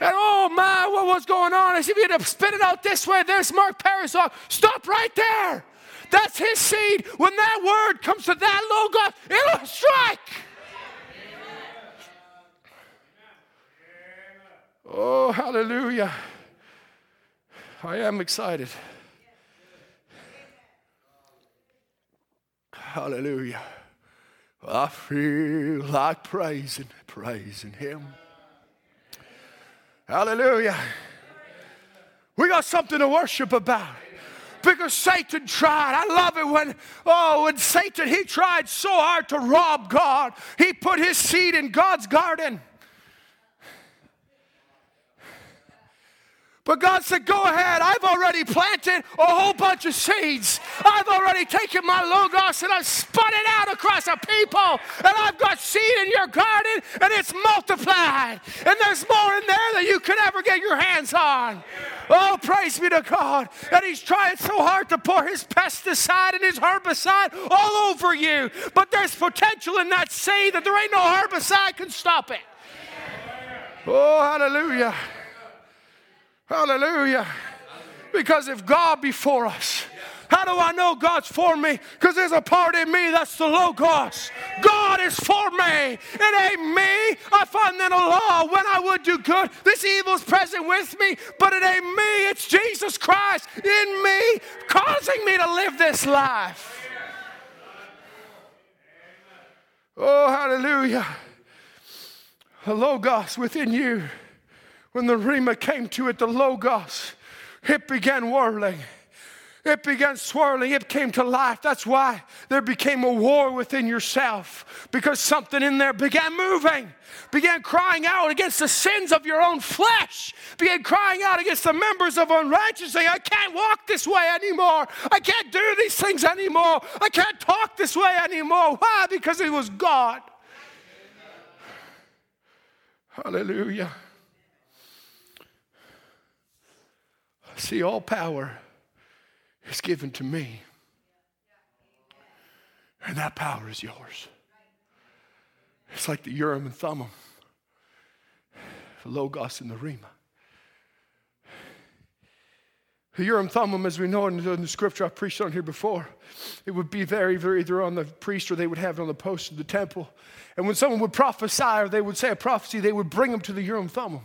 And oh my, what was going on? As if you had to spit it out this way, there's Mark Parasol. Stop right there. That's his seed. When that word comes to that Logos, it'll strike. Oh, hallelujah. I am excited. Hallelujah. I feel like praising, praising him. Hallelujah. We got something to worship about. Because Satan tried. I love it when, oh, when Satan, he tried so hard to rob God. He put his seed in God's garden. But God said, go ahead, I've already planted a whole bunch of seeds. I've already taken my Logos and I've spun it out across a people. And I've got seed in your garden and it's multiplied. And there's more in there than you could ever get your hands on. Oh, praise be to God. And he's trying so hard to pour his pesticide and his herbicide all over you. But there's potential in that seed that there ain't no herbicide can stop it. Oh, hallelujah. Hallelujah. Because if God be for us, how do I know God's for me? Because there's a part in me that's the Logos. God is for me. It ain't me. I find that a law when I would do good, this evil is present with me, but it ain't me. It's Jesus Christ in me, causing me to live this life. Oh, hallelujah. The Logos within you. When the Rhema came to it, the Logos, it began whirling. It began swirling. It came to life. That's why there became a war within yourself, because something in there began moving, began crying out against the sins of your own flesh, began crying out against the members of unrighteousness. I can't walk this way anymore. I can't do these things anymore. I can't talk this way anymore. Why? Because it was God. Hallelujah. See, all power is given to me. And that power is yours. It's like the Urim and Thummim. The Logos and the Rhema. The Urim Thummim, as we know in the, in the scripture, I've preached on here before, it would be there either, either on the priest, or they would have it on the post of the temple. And when someone would prophesy, or they would say a prophecy, they would bring them to the Urim Thummim.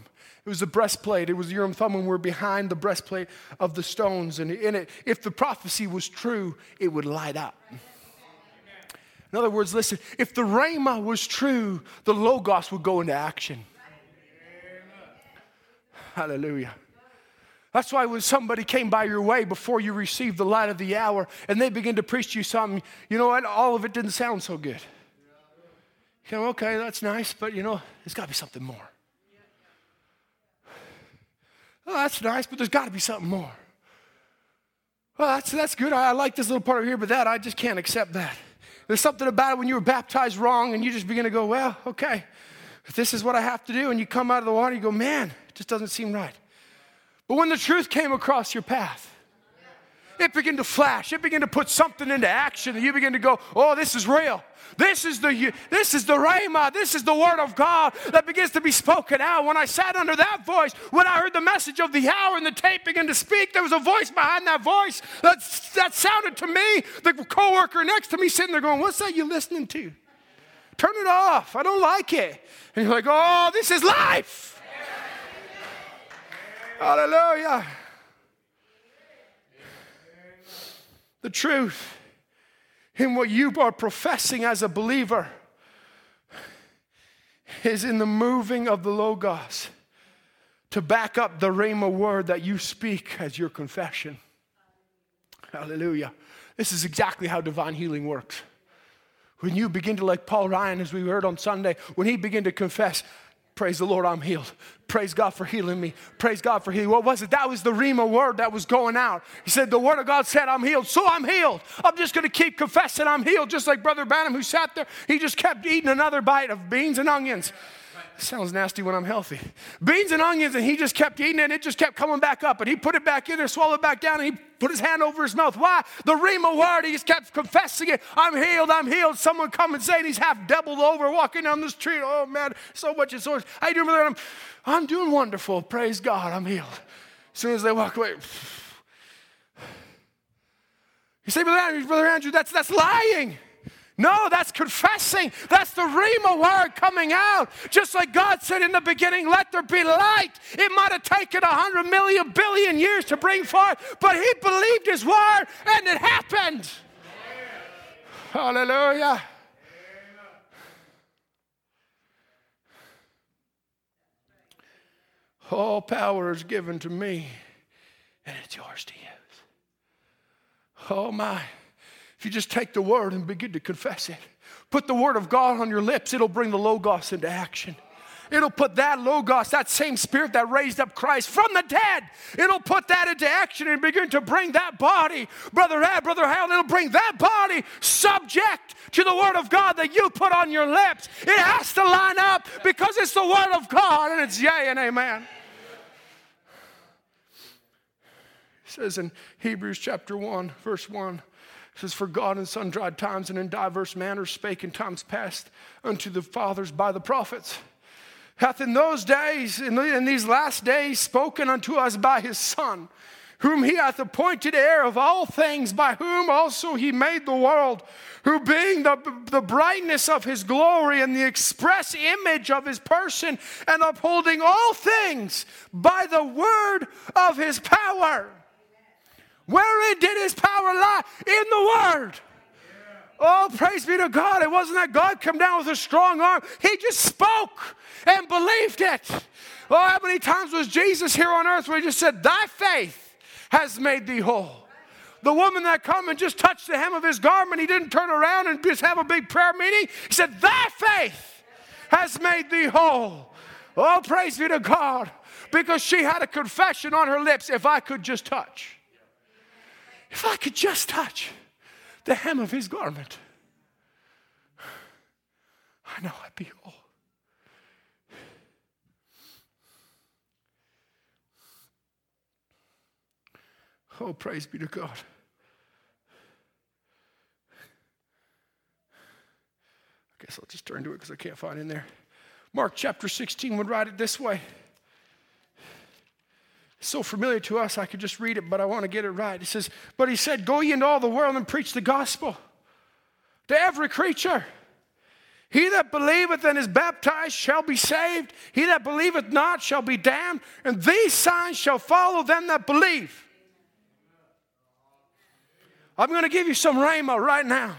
It was the breastplate. It was the Urim Thummim were behind the breastplate of the stones. And in it, if the prophecy was true, it would light up. In other words, listen, if the Rhema was true, the Logos would go into action. Hallelujah. That's why when somebody came by your way before you received the light of the hour and they begin to preach to you something, you know what? All of it didn't sound so good. You know, okay, that's nice, but you know, there's got to be something more. Oh, that's nice, but there's got to be something more. Well, that's that's good. I, I like this little part over here, but that, I just can't accept that. There's something about it when you were baptized wrong and you just begin to go, well, okay, if this is what I have to do. And you come out of the water, you go, man, it just doesn't seem right. But when the truth came across your path, it began to flash. It began to put something into action, and you begin to go, oh, this is real. This is the this is the Rhema. This is the word of God that begins to be spoken out. When I sat under that voice, when I heard the message of the hour and the tape began to speak, there was a voice behind that voice that, that sounded to me. The coworker next to me sitting there going, what's that you listening to? Turn it off. I don't like it. And you're like, oh, this is life. Hallelujah. The truth in what you are professing as a believer is in the moving of the Logos to back up the Rhema word that you speak as your confession. Hallelujah. This is exactly how divine healing works. When you begin to, like Paul Ryan, as we heard on Sunday, when he began to confess, praise the Lord, I'm healed. Praise God for healing me. Praise God for healing. What was it? That was the Rhema word that was going out. He said, the word of God said, I'm healed. So I'm healed. I'm just going to keep confessing I'm healed. Just like Brother Branham, who sat there, he just kept eating another bite of beans and onions. Sounds nasty when I'm healthy. Beans and onions, and he just kept eating it, and it just kept coming back up. And he put it back in there, swallowed it back down, and he put his hand over his mouth. Why? The Rhema word, he just kept confessing it. I'm healed, I'm healed. Someone come and say, and he's half doubled over, walking down the street. Oh, man, so much is orange. How you doing, brother? I'm, I'm doing wonderful. Praise God, I'm healed. As soon as they walk away, you say, Brother Andrew, Brother Andrew, that's that's lying. No, that's confessing. That's the Rhema word coming out. Just like God said in the beginning, let there be light. It might have taken a hundred million billion years to bring forth, but he believed his word and it happened. Amen. Hallelujah. Amen. All power is given to me, and it's yours to use. Oh, my. If you just take the word and begin to confess it, put the word of God on your lips, it'll bring the Logos into action. It'll put that Logos, that same spirit that raised up Christ from the dead, it'll put that into action and begin to bring that body, Brother Ed, Brother Harold, it'll bring that body subject to the word of God that you put on your lips. It has to line up because it's the word of God, and it's yay and amen. It says in Hebrews chapter one, verse one, it says, for God in sundry times and in diverse manners spake in times past unto the fathers by the prophets, hath in those days, in, the, in these last days, spoken unto us by his Son, whom he hath appointed heir of all things, by whom also he made the world, who being the, the brightness of his glory and the express image of his person, and upholding all things by the word of his power. Wherein did his power lie? In the word. Yeah. Oh, praise be to God. It wasn't that God came down with a strong arm. He just spoke and believed it. Oh, how many times was Jesus here on earth where he just said, thy faith has made thee whole. the woman that come and just touched the hem of his garment, he didn't turn around and just have a big prayer meeting. He said, thy faith has made thee whole. Oh, praise be to God. Because she had a confession on her lips. If I could just touch. If I could just touch the hem of his garment, I know I'd be whole. Oh, praise be to God. I guess I'll just turn to it because I can't find it in there. Mark chapter sixteen would write it this way. It's so familiar to us, I could just read it, but I want to get it right. It says, but he said, go ye into all the world and preach the gospel to every creature. He that believeth and is baptized shall be saved. He that believeth not shall be damned. And these signs shall follow them that believe. I'm going to give you some rhema right now.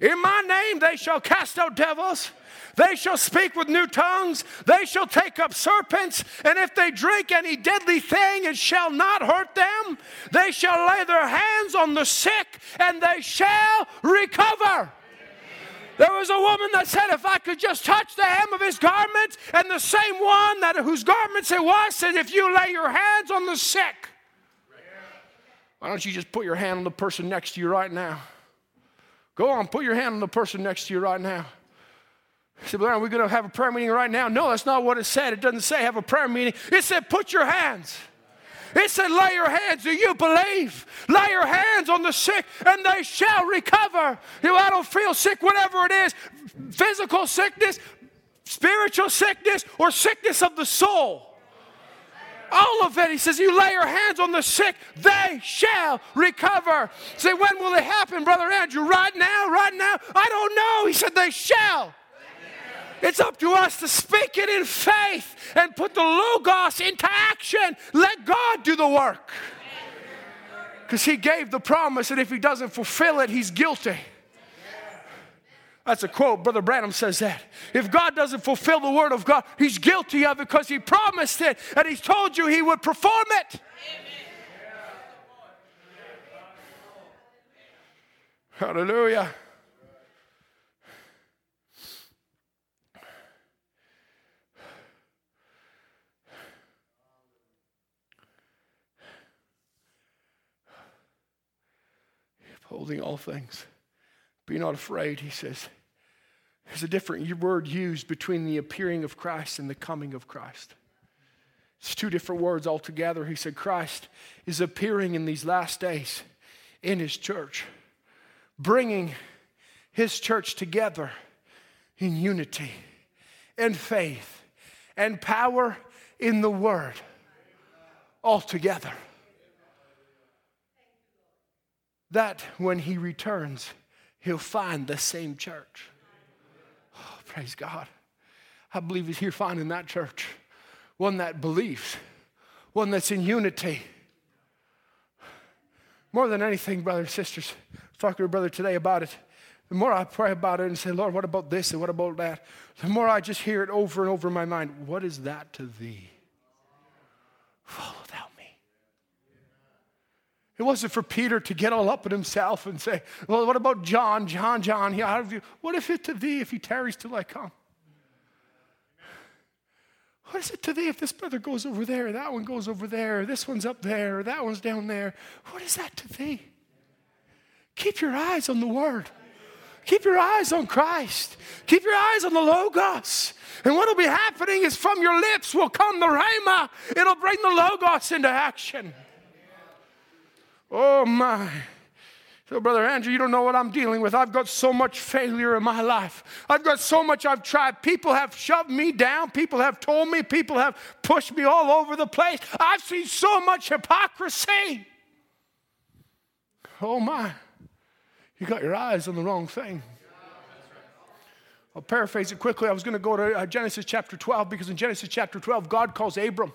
In my name they shall cast out devils. They shall speak with new tongues. They shall take up serpents. And if they drink any deadly thing, it shall not hurt them. They shall lay their hands on the sick, and they shall recover. There was a woman that said, if I could just touch the hem of his garment, and the same one that whose garments it was said, if you lay your hands on the sick. Why don't you just put your hand on the person next to you right now? Go on, put your hand on the person next to you right now. I said, well, are we going to have a prayer meeting right now? No, that's not what it said. It doesn't say have a prayer meeting. It said put your hands. It said lay your hands. Do you believe? Lay your hands on the sick and they shall recover. You know, I don't feel sick, whatever it is, physical sickness, spiritual sickness, or sickness of the soul. All of it. He says, you lay your hands on the sick, they shall recover. Say, when will it happen, Brother Andrew? Right now, right now? I don't know. He said, they shall. It's up to us to speak it in faith and put the Logos into action. Let God do the work. Because he gave the promise, and if he doesn't fulfill it, he's guilty. That's a quote. Brother Branham says that. If God doesn't fulfill the word of God, he's guilty of it because he promised it and he told you he would perform it. Amen. Hallelujah. Holding all things. Be not afraid, he says. There's a different word used between the appearing of Christ and the coming of Christ. It's two different words altogether. He said Christ is appearing in these last days in his church, bringing his church together in unity and faith and power in the word altogether. That when he returns, he'll find the same church. Oh, praise God. I believe he's here finding that church. One that believes. One that's in unity. More than anything, brothers and sisters, I was talking to a brother today about it. The more I pray about it and say, Lord, what about this and what about that? The more I just hear it over and over in my mind. What is that to thee? Follow thou me. It wasn't for Peter to get all up at himself and say, well, what about John, John, John? How of you? What if it to thee if he tarries till I come? What is it to thee if this brother goes over there, that one goes over there, this one's up there, that one's down there? What is that to thee? Keep your eyes on the word. Keep your eyes on Christ. Keep your eyes on the Logos. And what will be happening is from your lips will come the Rhema. It'll bring the Logos into action. Oh, my. So, Brother Andrew, you don't know what I'm dealing with. I've got so much failure in my life. I've got so much I've tried. People have shoved me down. People have told me. People have pushed me all over the place. I've seen so much hypocrisy. Oh, my. You got your eyes on the wrong thing. I'll paraphrase it quickly. I was going to go to Genesis chapter twelve because in Genesis chapter twelve, God calls Abram.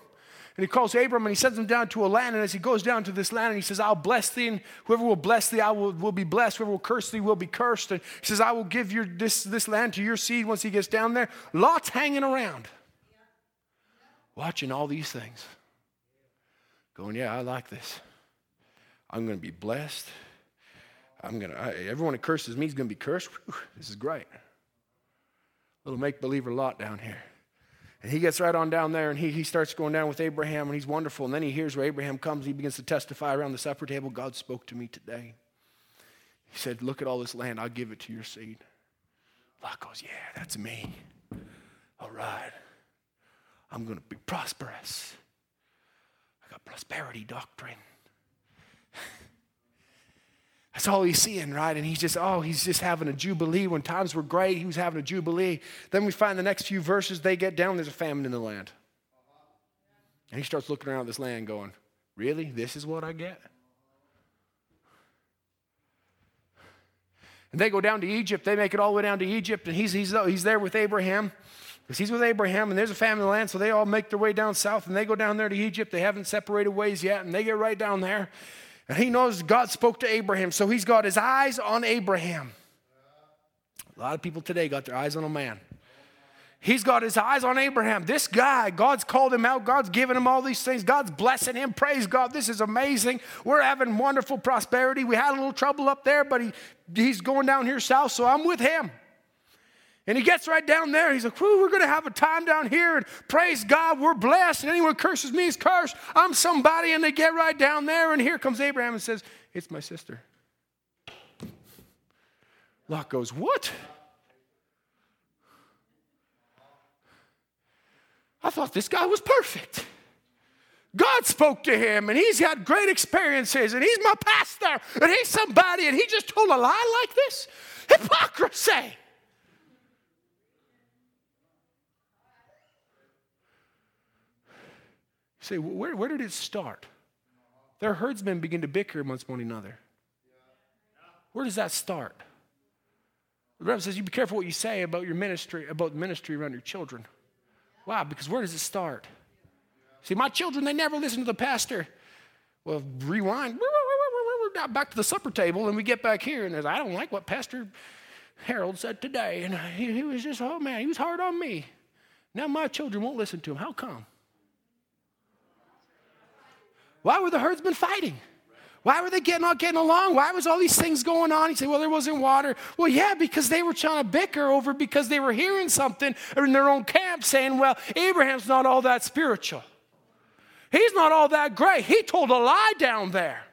And he calls Abram and he sends him down to a land. And as he goes down to this land, and he says, I'll bless thee. And whoever will bless thee, I will, will be blessed. Whoever will curse thee will be cursed. And he says, I will give your, this, this land to your seed once he gets down there. Lot's hanging around, watching all these things. Going, yeah, I like this. I'm going to be blessed. I'm gonna. I, everyone that curses me is gonna be cursed. Whew, this is great. Little make-believer Lot down here, and he gets right on down there, and he he starts going down with Abraham, and he's wonderful. And then he hears where Abraham comes. He begins to testify around the supper table. God spoke to me today. He said, "Look at all this land. I'll give it to your seed." Lot goes, "Yeah, that's me. All right, I'm gonna be prosperous. I got prosperity doctrine." That's all he's seeing, right? And he's just, oh, he's just having a jubilee. When times were great, he was having a jubilee. Then we find the next few verses, they get down, there's a famine in the land. And he starts looking around this land going, really? This is what I get? And they go down to Egypt. They make it all the way down to Egypt. And he's, he's, he's there with Abraham. Because he's with Abraham, and there's a famine in the land, so they all make their way down south, and they go down there to Egypt. They haven't separated ways yet, and they get right down there. And he knows God spoke to Abraham, so he's got his eyes on Abraham. A lot of people today got their eyes on a man. He's got his eyes on Abraham. This guy, God's called him out. God's given him all these things. God's blessing him. Praise God. This is amazing. We're having wonderful prosperity. We had a little trouble up there, but he, he's going down here south, so I'm with him. And he gets right down there. He's like, whoo, we're going to have a time down here. And praise God, we're blessed. And anyone curses me is cursed. I'm somebody. And they get right down there. And here comes Abraham and says, it's my sister. Lot goes, what? I thought this guy was perfect. God spoke to him. And he's had great experiences. And he's my pastor. And he's somebody. And he just told a lie like this? Hypocrisy. You say, where, where did it start? Their herdsmen begin to bicker amongst one another. Where does that start? The Bible says you be careful what you say about your ministry, about the ministry around your children. Why? Because where does it start? See, my children, they never listen to the pastor. Well, rewind. We're back to the supper table, and we get back here, and there's, I don't like what Pastor Harold said today. And he, he was just, oh, man, he was hard on me. Now my children won't listen to him. How come? Why were the herdsmen fighting? Why were they getting, not getting along? Why was all these things going on? You say, well, there wasn't water. Well, yeah, because they were trying to bicker over because they were hearing something in their own camp saying, well, Abraham's not all that spiritual. He's not all that great. He told a lie down there.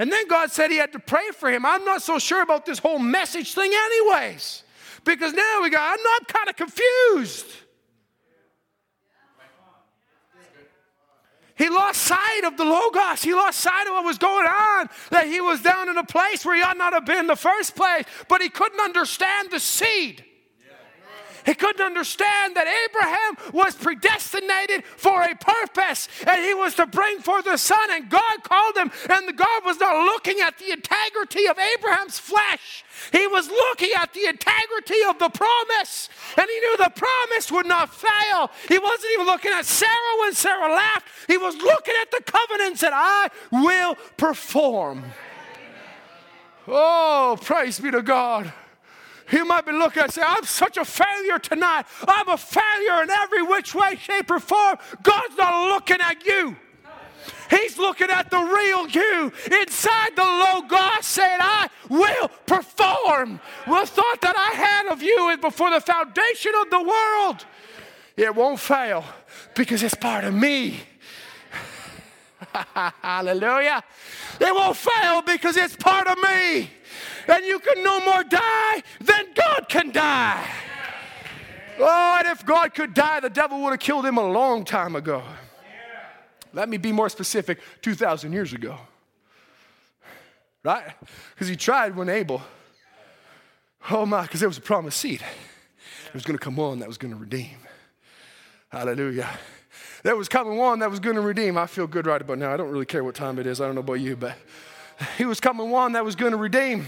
And then God said he had to pray for him. I'm not so sure about this whole message thing anyways. Because now we go, I'm not kind of confused. He lost sight of the Logos. He lost sight of what was going on, that he was down in a place where he ought not to have been in the first place, but he couldn't understand the seed. Yeah. He couldn't understand that Abraham was predestinated for a purpose, and he was to bring forth a son, and God called him, and God was not looking at the integrity of Abraham's flesh. He was looking at the integrity of the promise, and he knew the promise would not fail. He wasn't even looking at Sarah when Sarah laughed. He was looking at the covenants that I will perform. Amen. Oh, praise be to God. He might be looking and saying, I'm such a failure tonight. I'm a failure in every which way, shape, or form. God's not looking at you. He's looking at the real you inside the Logos saying, I will perform. The thought that I had of you is before the foundation of the world. It won't fail because it's part of me. Hallelujah. It won't fail because it's part of me. And you can no more die than God can die. Oh, and if God could die, the devil would have killed him a long time ago. Let me be more specific, two thousand years ago. Right? Because he tried when Abel. Oh my, because there was a promised seed. There was going to come one that was going to redeem. Hallelujah. There was coming one that was going to redeem. I feel good right about now. I don't really care what time it is. I don't know about you, but he was coming one that was going to redeem.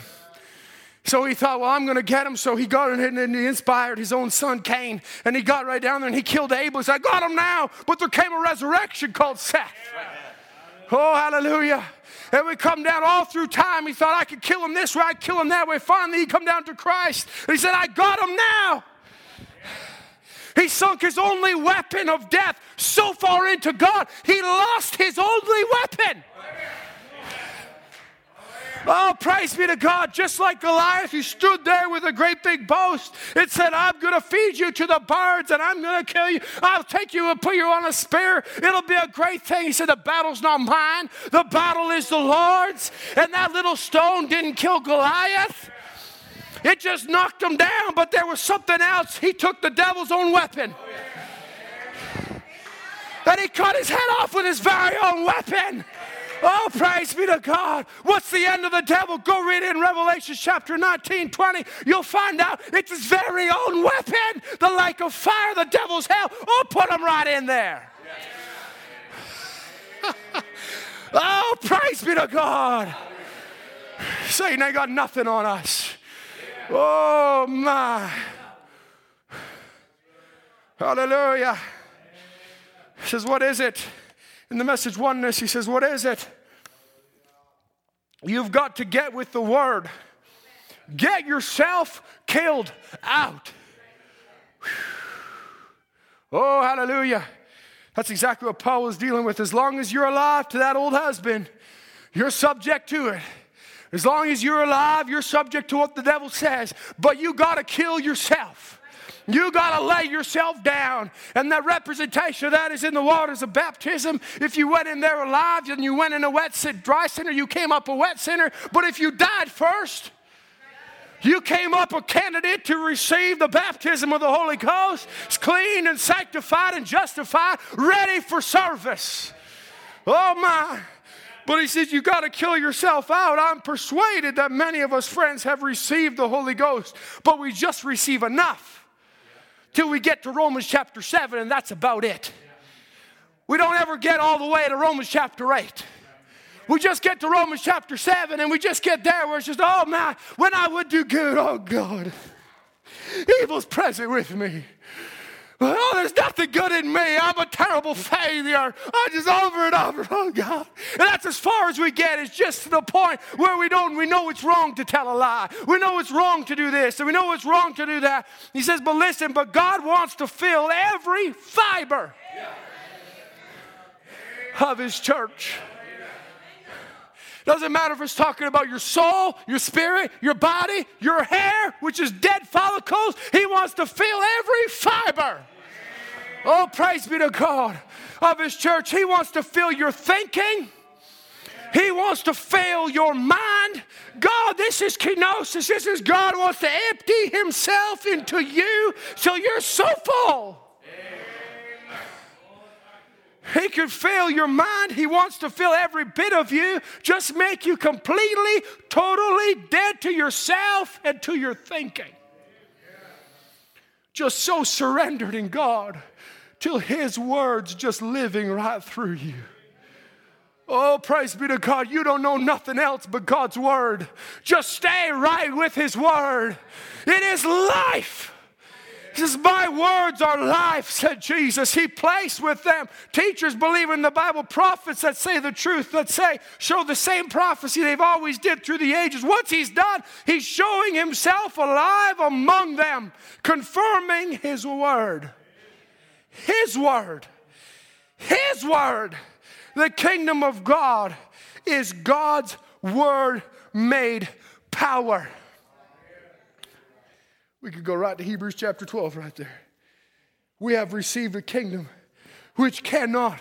So he thought, well, I'm going to get him. So he got him and he inspired his own son, Cain. And he got right down there and he killed Abel. He said, I got him now. But there came a resurrection called Seth. Yeah. Oh, hallelujah. And we come down all through time. He thought, I could kill him this way. I could kill him that way. Finally, he come down to Christ. And he said, I got him now. He sunk his only weapon of death so far into God. He lost his only weapon. Oh, praise be to God. Just like Goliath, he stood there with a great big boast. It said, I'm going to feed you to the birds and I'm going to kill you. I'll take you and put you on a spear. It'll be a great thing. He said, the battle's not mine. The battle is the Lord's. And that little stone didn't kill Goliath. It just knocked him down, but there was something else. He took the devil's own weapon. And he cut his head off with his very own weapon. Oh, praise be to God. What's the end of the devil? Go read it in Revelation chapter nineteen, twenty. You'll find out it's his very own weapon. The lake of fire, the devil's hell. Oh, put him right in there. Oh, praise be to God. Satan ain't got nothing on us. Oh, my. Hallelujah. He says, what is it? In the message oneness, he says, what is it? You've got to get with the word. Get yourself killed out. Whew. Oh, hallelujah. That's exactly what Paul was dealing with. As long as you're alive to that old husband, you're subject to it. As long as you're alive, you're subject to what the devil says. But you got to kill yourself. You got to lay yourself down. And that representation of that is in the waters of baptism. If you went in there alive, then you went in a wet, dry sinner, you came up a wet sinner. But if you died first, you came up a candidate to receive the baptism of the Holy Ghost. It's clean and sanctified and justified, ready for service. Oh, my. But he says, you got to kill yourself out. I'm persuaded that many of us friends have received the Holy Ghost, but we just receive enough. Till we get to Romans chapter seven, and that's about it. We don't ever get all the way to Romans chapter eight. We just get to Romans chapter seven, and we just get there where it's just, oh, man, when I would do good, oh, God, evil's present with me. Oh, there's nothing good in me. I'm a terrible failure. I just over and over, oh, God. And that's as far as we get. It's just to the point where we don't, we know it's wrong to tell a lie. We know it's wrong to do this, and we know it's wrong to do that. He says, but listen, but God wants to fill every fiber of his church. Doesn't matter if it's talking about your soul, your spirit, your body, your hair, which is dead follicles. He wants to fill every fiber. Oh, praise be to God of his church. He wants to fill your thinking. He wants to fill your mind. God, this is kenosis. This is God wants to empty himself into you till you're so full. He can fill your mind. He wants to fill every bit of you. Just make you completely, totally dead to yourself and to your thinking. Just so surrendered in God till his word's just living right through you. Oh, praise be to God. You don't know nothing else but God's word. Just stay right with his word. It is life. He says, my words are life, said Jesus. He placed with them teachers believing in the Bible, prophets that say the truth, that say, show the same prophecy they've always did through the ages. Once he's done, he's showing himself alive among them, confirming his word. His word. His word. The kingdom of God is God's word made power. We could go right to Hebrews chapter twelve right there. We have received a kingdom which cannot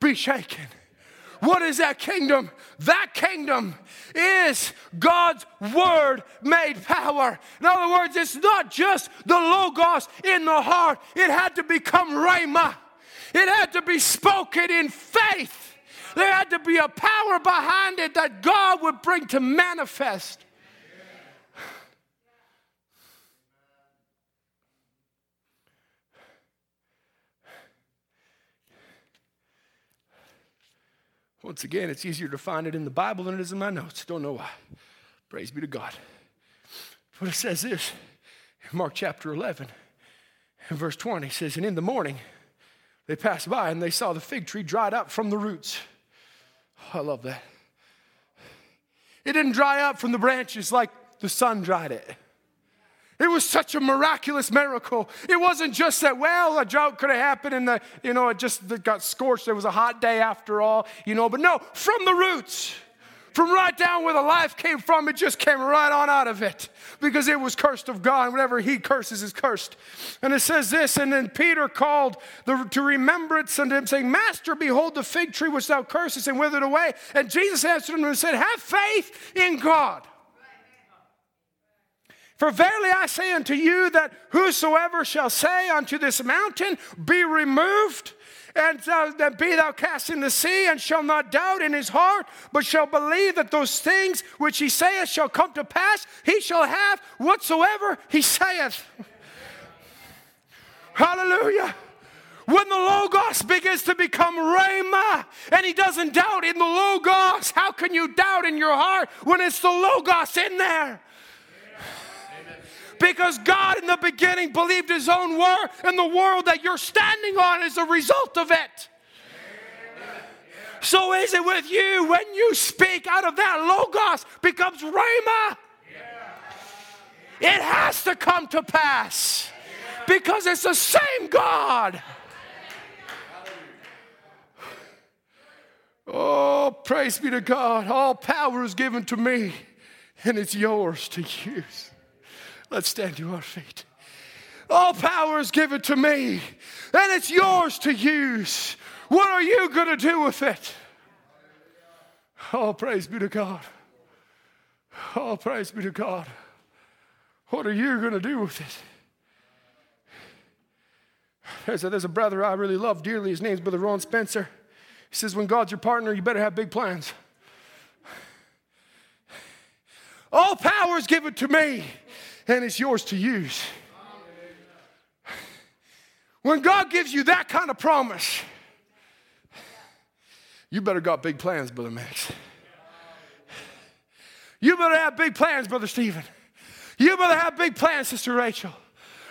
be shaken. What is that kingdom? That kingdom is God's word made power. In other words, it's not just the logos in the heart. It had to become rhema. It had to be spoken in faith. There had to be a power behind it that God would bring to manifest. Once again, it's easier to find it in the Bible than it is in my notes. Don't know why. Praise be to God. But it says this in Mark chapter eleven and verse twenty. It says, and in the morning they passed by and they saw the fig tree dried up from the roots. Oh, I love that. It didn't dry up from the branches like the sun dried it. It was such a miraculous miracle. It wasn't just that, well, a drought could have happened and the, you know, it just it got scorched. There was a hot day after all, you know. But no, from the roots. From right down where the life came from, it just came right on out of it because it was cursed of God. Whatever he curses is cursed. And it says this, and then Peter called the, to remembrance unto him, saying, Master, behold the fig tree which thou cursest and withered away. And Jesus answered him and said, have faith in God. For verily I say unto you that whosoever shall say unto this mountain, be removed, and uh, that be thou cast in the sea, and shall not doubt in his heart, but shall believe that those things which he saith shall come to pass, he shall have whatsoever he saith. Hallelujah. When the Logos begins to become Rhema and he doesn't doubt in the Logos, how can you doubt in your heart when it's the Logos in there? Because God in the beginning believed his own word, and the world that you're standing on is a result of it. So is it with you. When you speak out of that, Logos becomes Rhema. It has to come to pass because it's the same God. Oh, praise be to God. All power is given to me, and it's yours to use. Let's stand to our feet. All power is given to me, and it's yours to use. What are you going to do with it? Oh, praise be to God. Oh, praise be to God. What are you going to do with it? There's a, there's a brother I really love dearly. His name's Brother Ron Spencer. He says, when God's your partner, you better have big plans. All power is given to me, and it's yours to use. When God gives you that kind of promise, you better got big plans, Brother Max. You better have big plans, Brother Stephen. You better have big plans, Sister Rachel.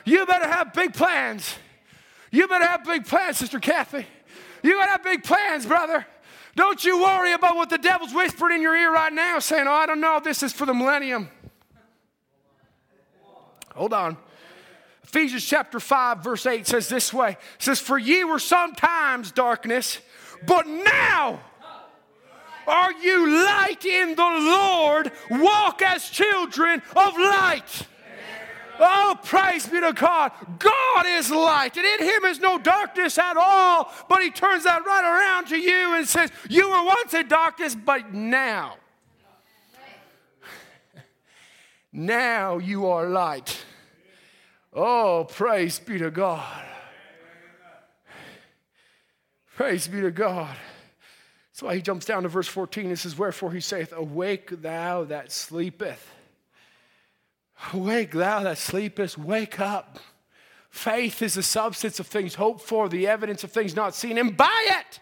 You better have big plans. You better have big plans, Sister Kathy. You better have big plans, brother. Don't you worry about what the devil's whispering in your ear right now, saying, oh, I don't know, this is for the millennium. Hold on. Ephesians chapter five, verse eight says this way. It says, for ye were sometimes darkness, but now are you light in the Lord. Walk as children of light. Oh, praise be to God. God is light, and in him is no darkness at all. But he turns that right around to you and says, you were once in darkness, but now. Now you are light. Oh, praise be to God. Praise be to God. That's why he jumps down to verse fourteen. It says, wherefore he saith, awake thou that sleepeth. Awake thou that sleepest. Wake up. Faith is the substance of things hoped for, the evidence of things not seen. And by it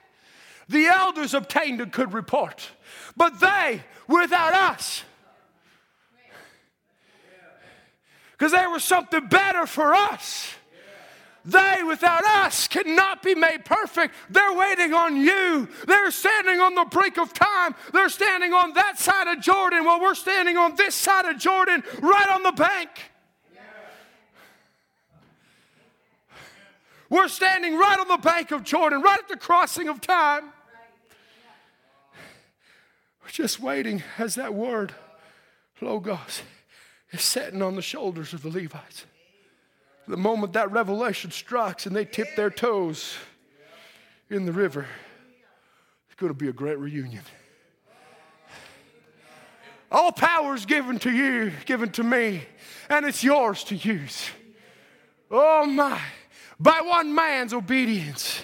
the elders obtained a good report. But they, without us, because there was something better for us. They, without us, cannot be made perfect. They're waiting on you. They're standing on the brink of time. They're standing on that side of Jordan while we're standing on this side of Jordan, right on the bank. We're standing right on the bank of Jordan, right at the crossing of time. We're just waiting as that word, Logos, is sitting on the shoulders of the Levites. The moment that revelation strikes and they tip their toes in the river, it's going to be a great reunion. All power is given to you, given to me, and it's yours to use. Oh my, by one man's obedience,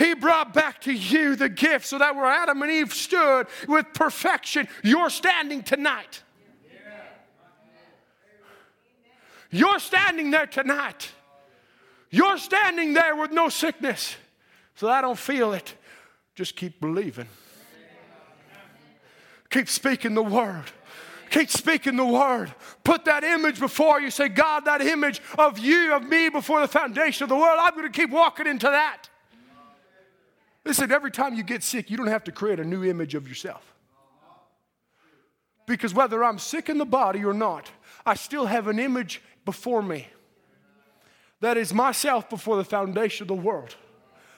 he brought back to you the gift so that where Adam and Eve stood with perfection, you're standing tonight. You're standing there tonight. You're standing there with no sickness. So I don't feel it. Just keep believing. Keep speaking the word. Keep speaking the word. Put that image before you. Say, God, that image of you, of me before the foundation of the world, I'm going to keep walking into that. Listen, every time you get sick, you don't have to create a new image of yourself. Because whether I'm sick in the body or not, I still have an image before me. That is myself before the foundation of the world.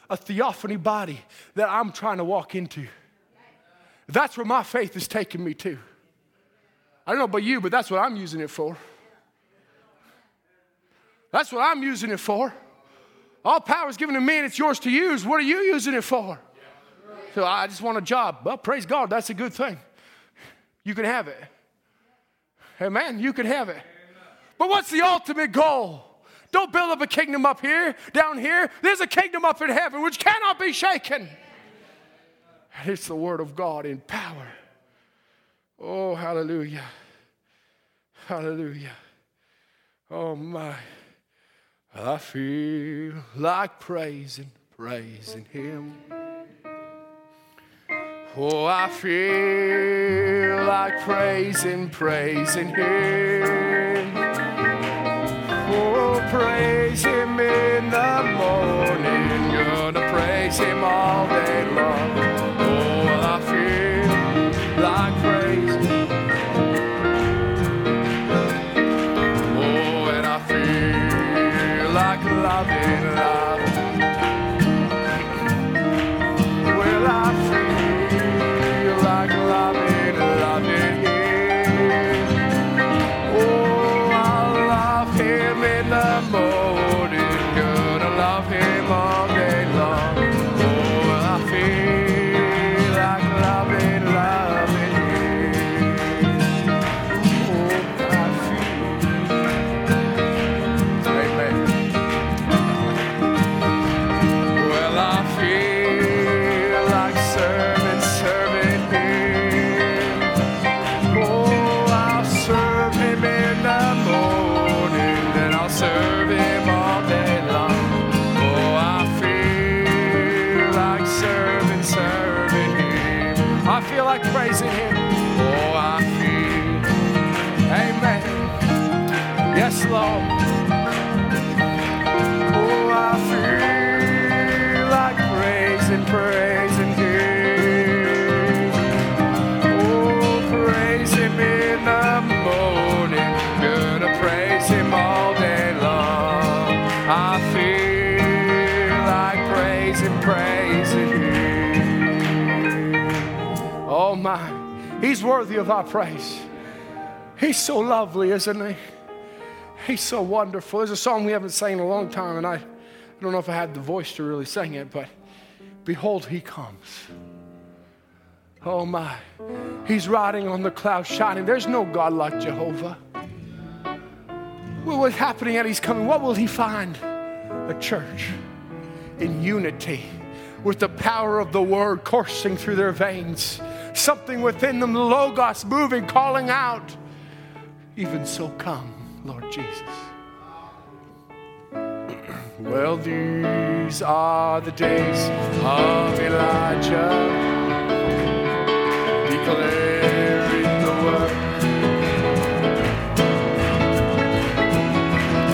A theophany body that I'm trying to walk into. That's where my faith is taking me to. I don't know about you, but that's what I'm using it for. That's what I'm using it for. All power is given to me, and it's yours to use. What are you using it for? So I just want a job. Well, praise God, that's a good thing. You can have it. Amen, you can have it. But what's the ultimate goal? Don't build up a kingdom up here, down here. There's a kingdom up in heaven which cannot be shaken. And it's the word of God in power. Oh, hallelujah. Hallelujah. Oh, my. I feel like praising, praising him. Oh, I feel like praising, praising him. Oh, praise him in the morning. Gonna praise him all day long. Oh, I feel like praising. Oh, and I feel like loving love. Well, I feel He's worthy of our praise. He's so lovely, isn't he? He's so wonderful. There's a song we haven't sang in a long time, and I, I don't know if I had the voice to really sing it, but behold, he comes. Oh, my. He's riding on the clouds, shining. There's no God like Jehovah. Well, what's happening and he's coming? What will he find? A church in unity with the power of the word coursing through their veins. Something within them, the Logos moving, calling out, even so come, Lord Jesus. Well, these are the days of Elijah, declaring the word.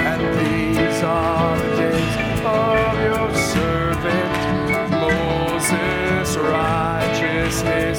And these are the days of your servant, Moses, righteousness.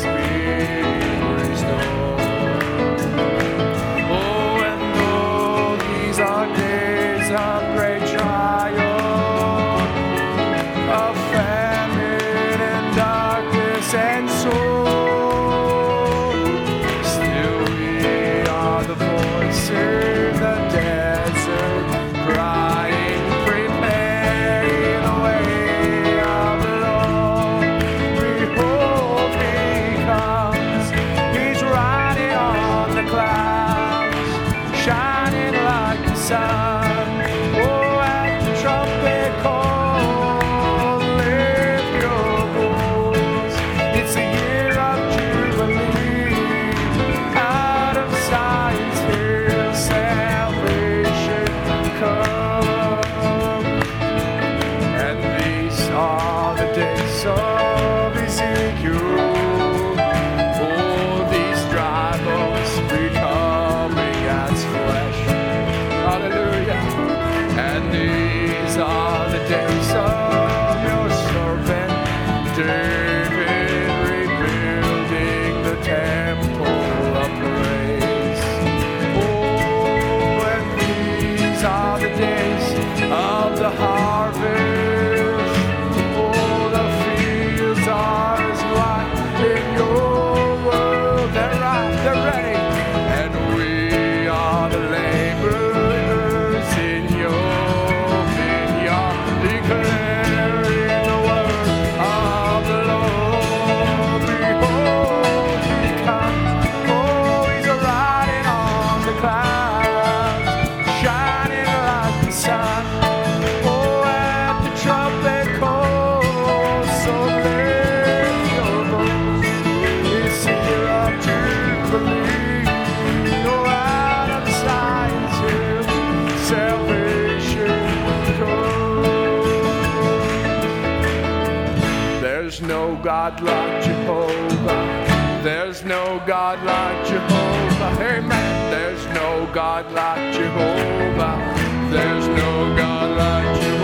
God like Jehovah. There's no God like Jehovah. Amen. There's no God like Jehovah. There's no God like Jehovah.